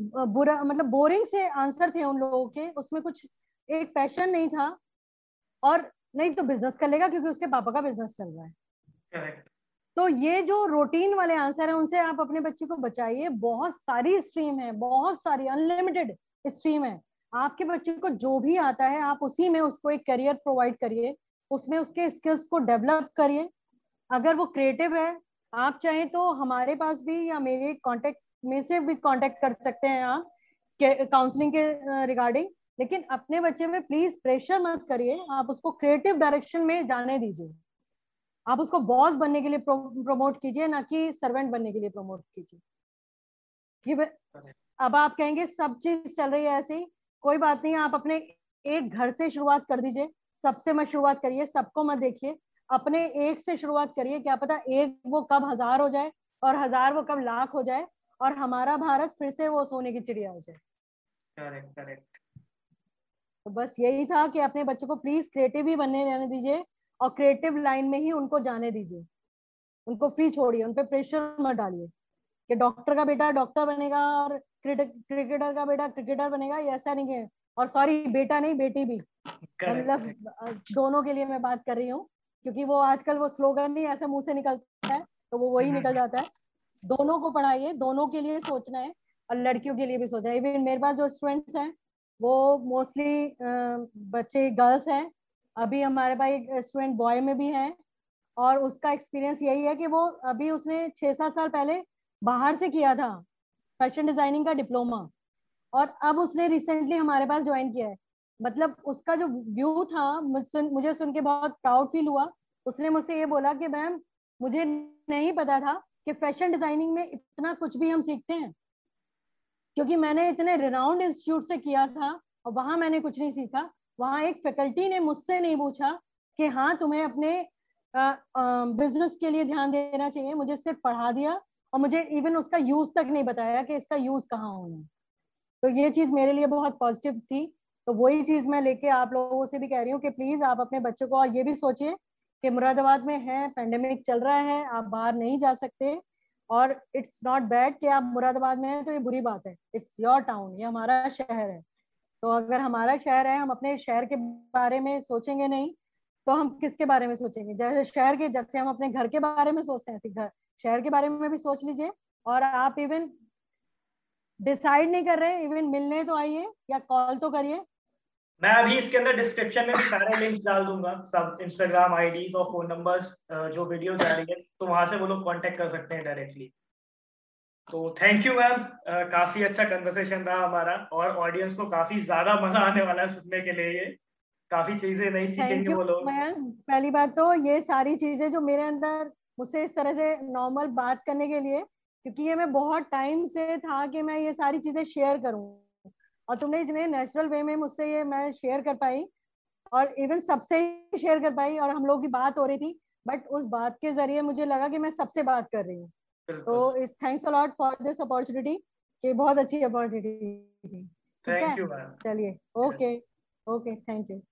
बुरा, मतलब बोरिंग से आंसर थे उन लोगों के, उसमें कुछ एक पैशन नहीं था। और नहीं तो बिजनेस कर लेगा क्योंकि उसके पापा का बिजनेस चल रहा है। करेक्ट। तो ये जो रूटीन वाले आंसर हैं उनसे आप अपने बच्चे को बचाइए। बहुत सारी स्ट्रीम है, बहुत सारी अनलिमिटेड स्ट्रीम है। आपके बच्चे को जो भी आता है आप उसी में उसको एक करियर प्रोवाइड करिए, उसमें उसके स्किल्स को डेवलप करिए। अगर वो क्रिएटिव है, आप चाहें तो हमारे पास भी या मेरे कॉन्टेक्ट में से भी कॉन्टेक्ट कर सकते हैं आप काउंसलिंग के रिगार्डिंग। लेकिन अपने बच्चे में प्लीज प्रेशर मत करिए, आप उसको क्रिएटिव डायरेक्शन में जाने दीजिए। आप उसको बॉस बनने के लिए प्रो, प्रमोट कीजिए, ना कि सर्वेंट बनने के लिए प्रमोट कीजिए। अब आप कहेंगे सब चीज चल रही है ऐसे ही, कोई बात नहीं, आप अपने एक घर से शुरुआत कर दीजिए, सबसे मत शुरुआत करिए, सबको मत देखिए, अपने एक से शुरुआत करिए। क्या पता एक वो कब हजार हो जाए और हजार वो कब लाख हो जाए और हमारा भारत फिर से वो सोने की चिड़िया हो जाए। Correct correct. तो बस यही था कि अपने बच्चों को प्लीज क्रिएटिव ही बनने रहने दीजिए और क्रिएटिव लाइन में ही उनको जाने दीजिए, उनको फ्री छोड़िए, उन पे प्रेशर मत डालिए कि डॉक्टर का बेटा डॉक्टर बनेगा और क्रिकेटर का बेटा क्रिकेटर बनेगा। ये ऐसा नहीं है। और सॉरी, बेटा नहीं बेटी भी, मतलब दोनों के लिए मैं बात कर रही हूँ, क्योंकि वो आजकल वो स्लोगन नहीं ऐसे मुंह से निकलता है तो वो वही निकल जाता है। दोनों को पढ़ाइए, दोनों के लिए सोचना है और लड़कियों के लिए भी सोचना है। इवन मेरे पास जो स्टूडेंट्स हैं वो मोस्टली बच्चे गर्ल्स हैं, अभी हमारे पास एक स्टूडेंट बॉय में भी है और उसका एक्सपीरियंस यही है कि वो अभी उसने छः सात साल पहले बाहर से किया था फैशन डिजाइनिंग का डिप्लोमा और अब उसने रिसेंटली हमारे पास ज्वाइन किया है। मतलब उसका जो व्यू था मुझे सुन के बहुत प्राउड फील हुआ। उसने मुझसे ये बोला कि मैम मुझे नहीं पता था कि फैशन डिजाइनिंग में इतना कुछ भी हम सीखते हैं, क्योंकि मैंने इतने रिनाउंड इंस्टीट्यूट से किया था और वहाँ मैंने कुछ नहीं सीखा। वहाँ एक फैकल्टी ने मुझसे नहीं पूछा कि हाँ तुम्हें अपने बिजनेस के लिए ध्यान देना चाहिए, मुझे सिर्फ पढ़ा दिया और मुझे इवन उसका यूज तक नहीं बताया कि इसका यूज कहाँ होना। तो ये चीज मेरे लिए बहुत पॉजिटिव थी। तो वही चीज मैं लेके आप लोगों से भी कह रही हूँ कि प्लीज आप अपने बच्चों को, और ये भी सोचिए कि मुरादाबाद में है, पेंडेमिक चल रहा है, आप बाहर नहीं जा सकते और इट्स नॉट बैड कि आप मुरादाबाद में हैं तो ये बुरी बात है। इट्स योर टाउन, ये हमारा शहर है। तो अगर हमारा शहर है, हम अपने शहर के बारे में सोचेंगे नहीं तो हम किसके बारे में सोचेंगे? जैसे शहर के, जैसे हम अपने घर के बारे में सोचते हैं, घर शहर के बारे में भी सोच लीजिए। और आप इवन डिसाइड नहीं कर रहे, इवन मिलने तो आइए या कॉल तो करिए। मैं अभी इसके अंदर डिस्क्रिप्शन में भी सारे लिंक्स डाल दूंगा, सब इंस्टाग्राम आईडीज और फोन नंबर्स, जो वीडियो जा रही है तो वहां से वो लोग कॉन्टेक्ट कर सकते हैं डायरेक्टली। तो थैंक यू मैम, काफी अच्छा कन्वर्सेशन रहा हमारा और ऑडियंस को काफी ज्यादा मजा आने वाला है सुनने के लिए। ये काफी चीजें नहीं सीखेंगे वो लोग। पहली बात तो ये सारी चीजें जो मेरे अंदर, मुझसे इस तरह से नॉर्मल बात करने के लिए, क्योंकि ये मैं बहुत टाइम से था कि मैं ये सारी चीजें शेयर करूं और तुमने इतने नेचुरल वे में मुझसे ये मैं शेयर कर पाई और इवन सबसे शेयर कर पाई और हम लोगों की बात हो रही थी। बट उस बात के जरिए मुझे लगा कि मैं सबसे बात कर रही हूँ। तो इस thanks a lot for this opportunity, कि बहुत अच्छी अपॉर्चुनिटी थी। चलिए, ओके ओके, थैंक यू।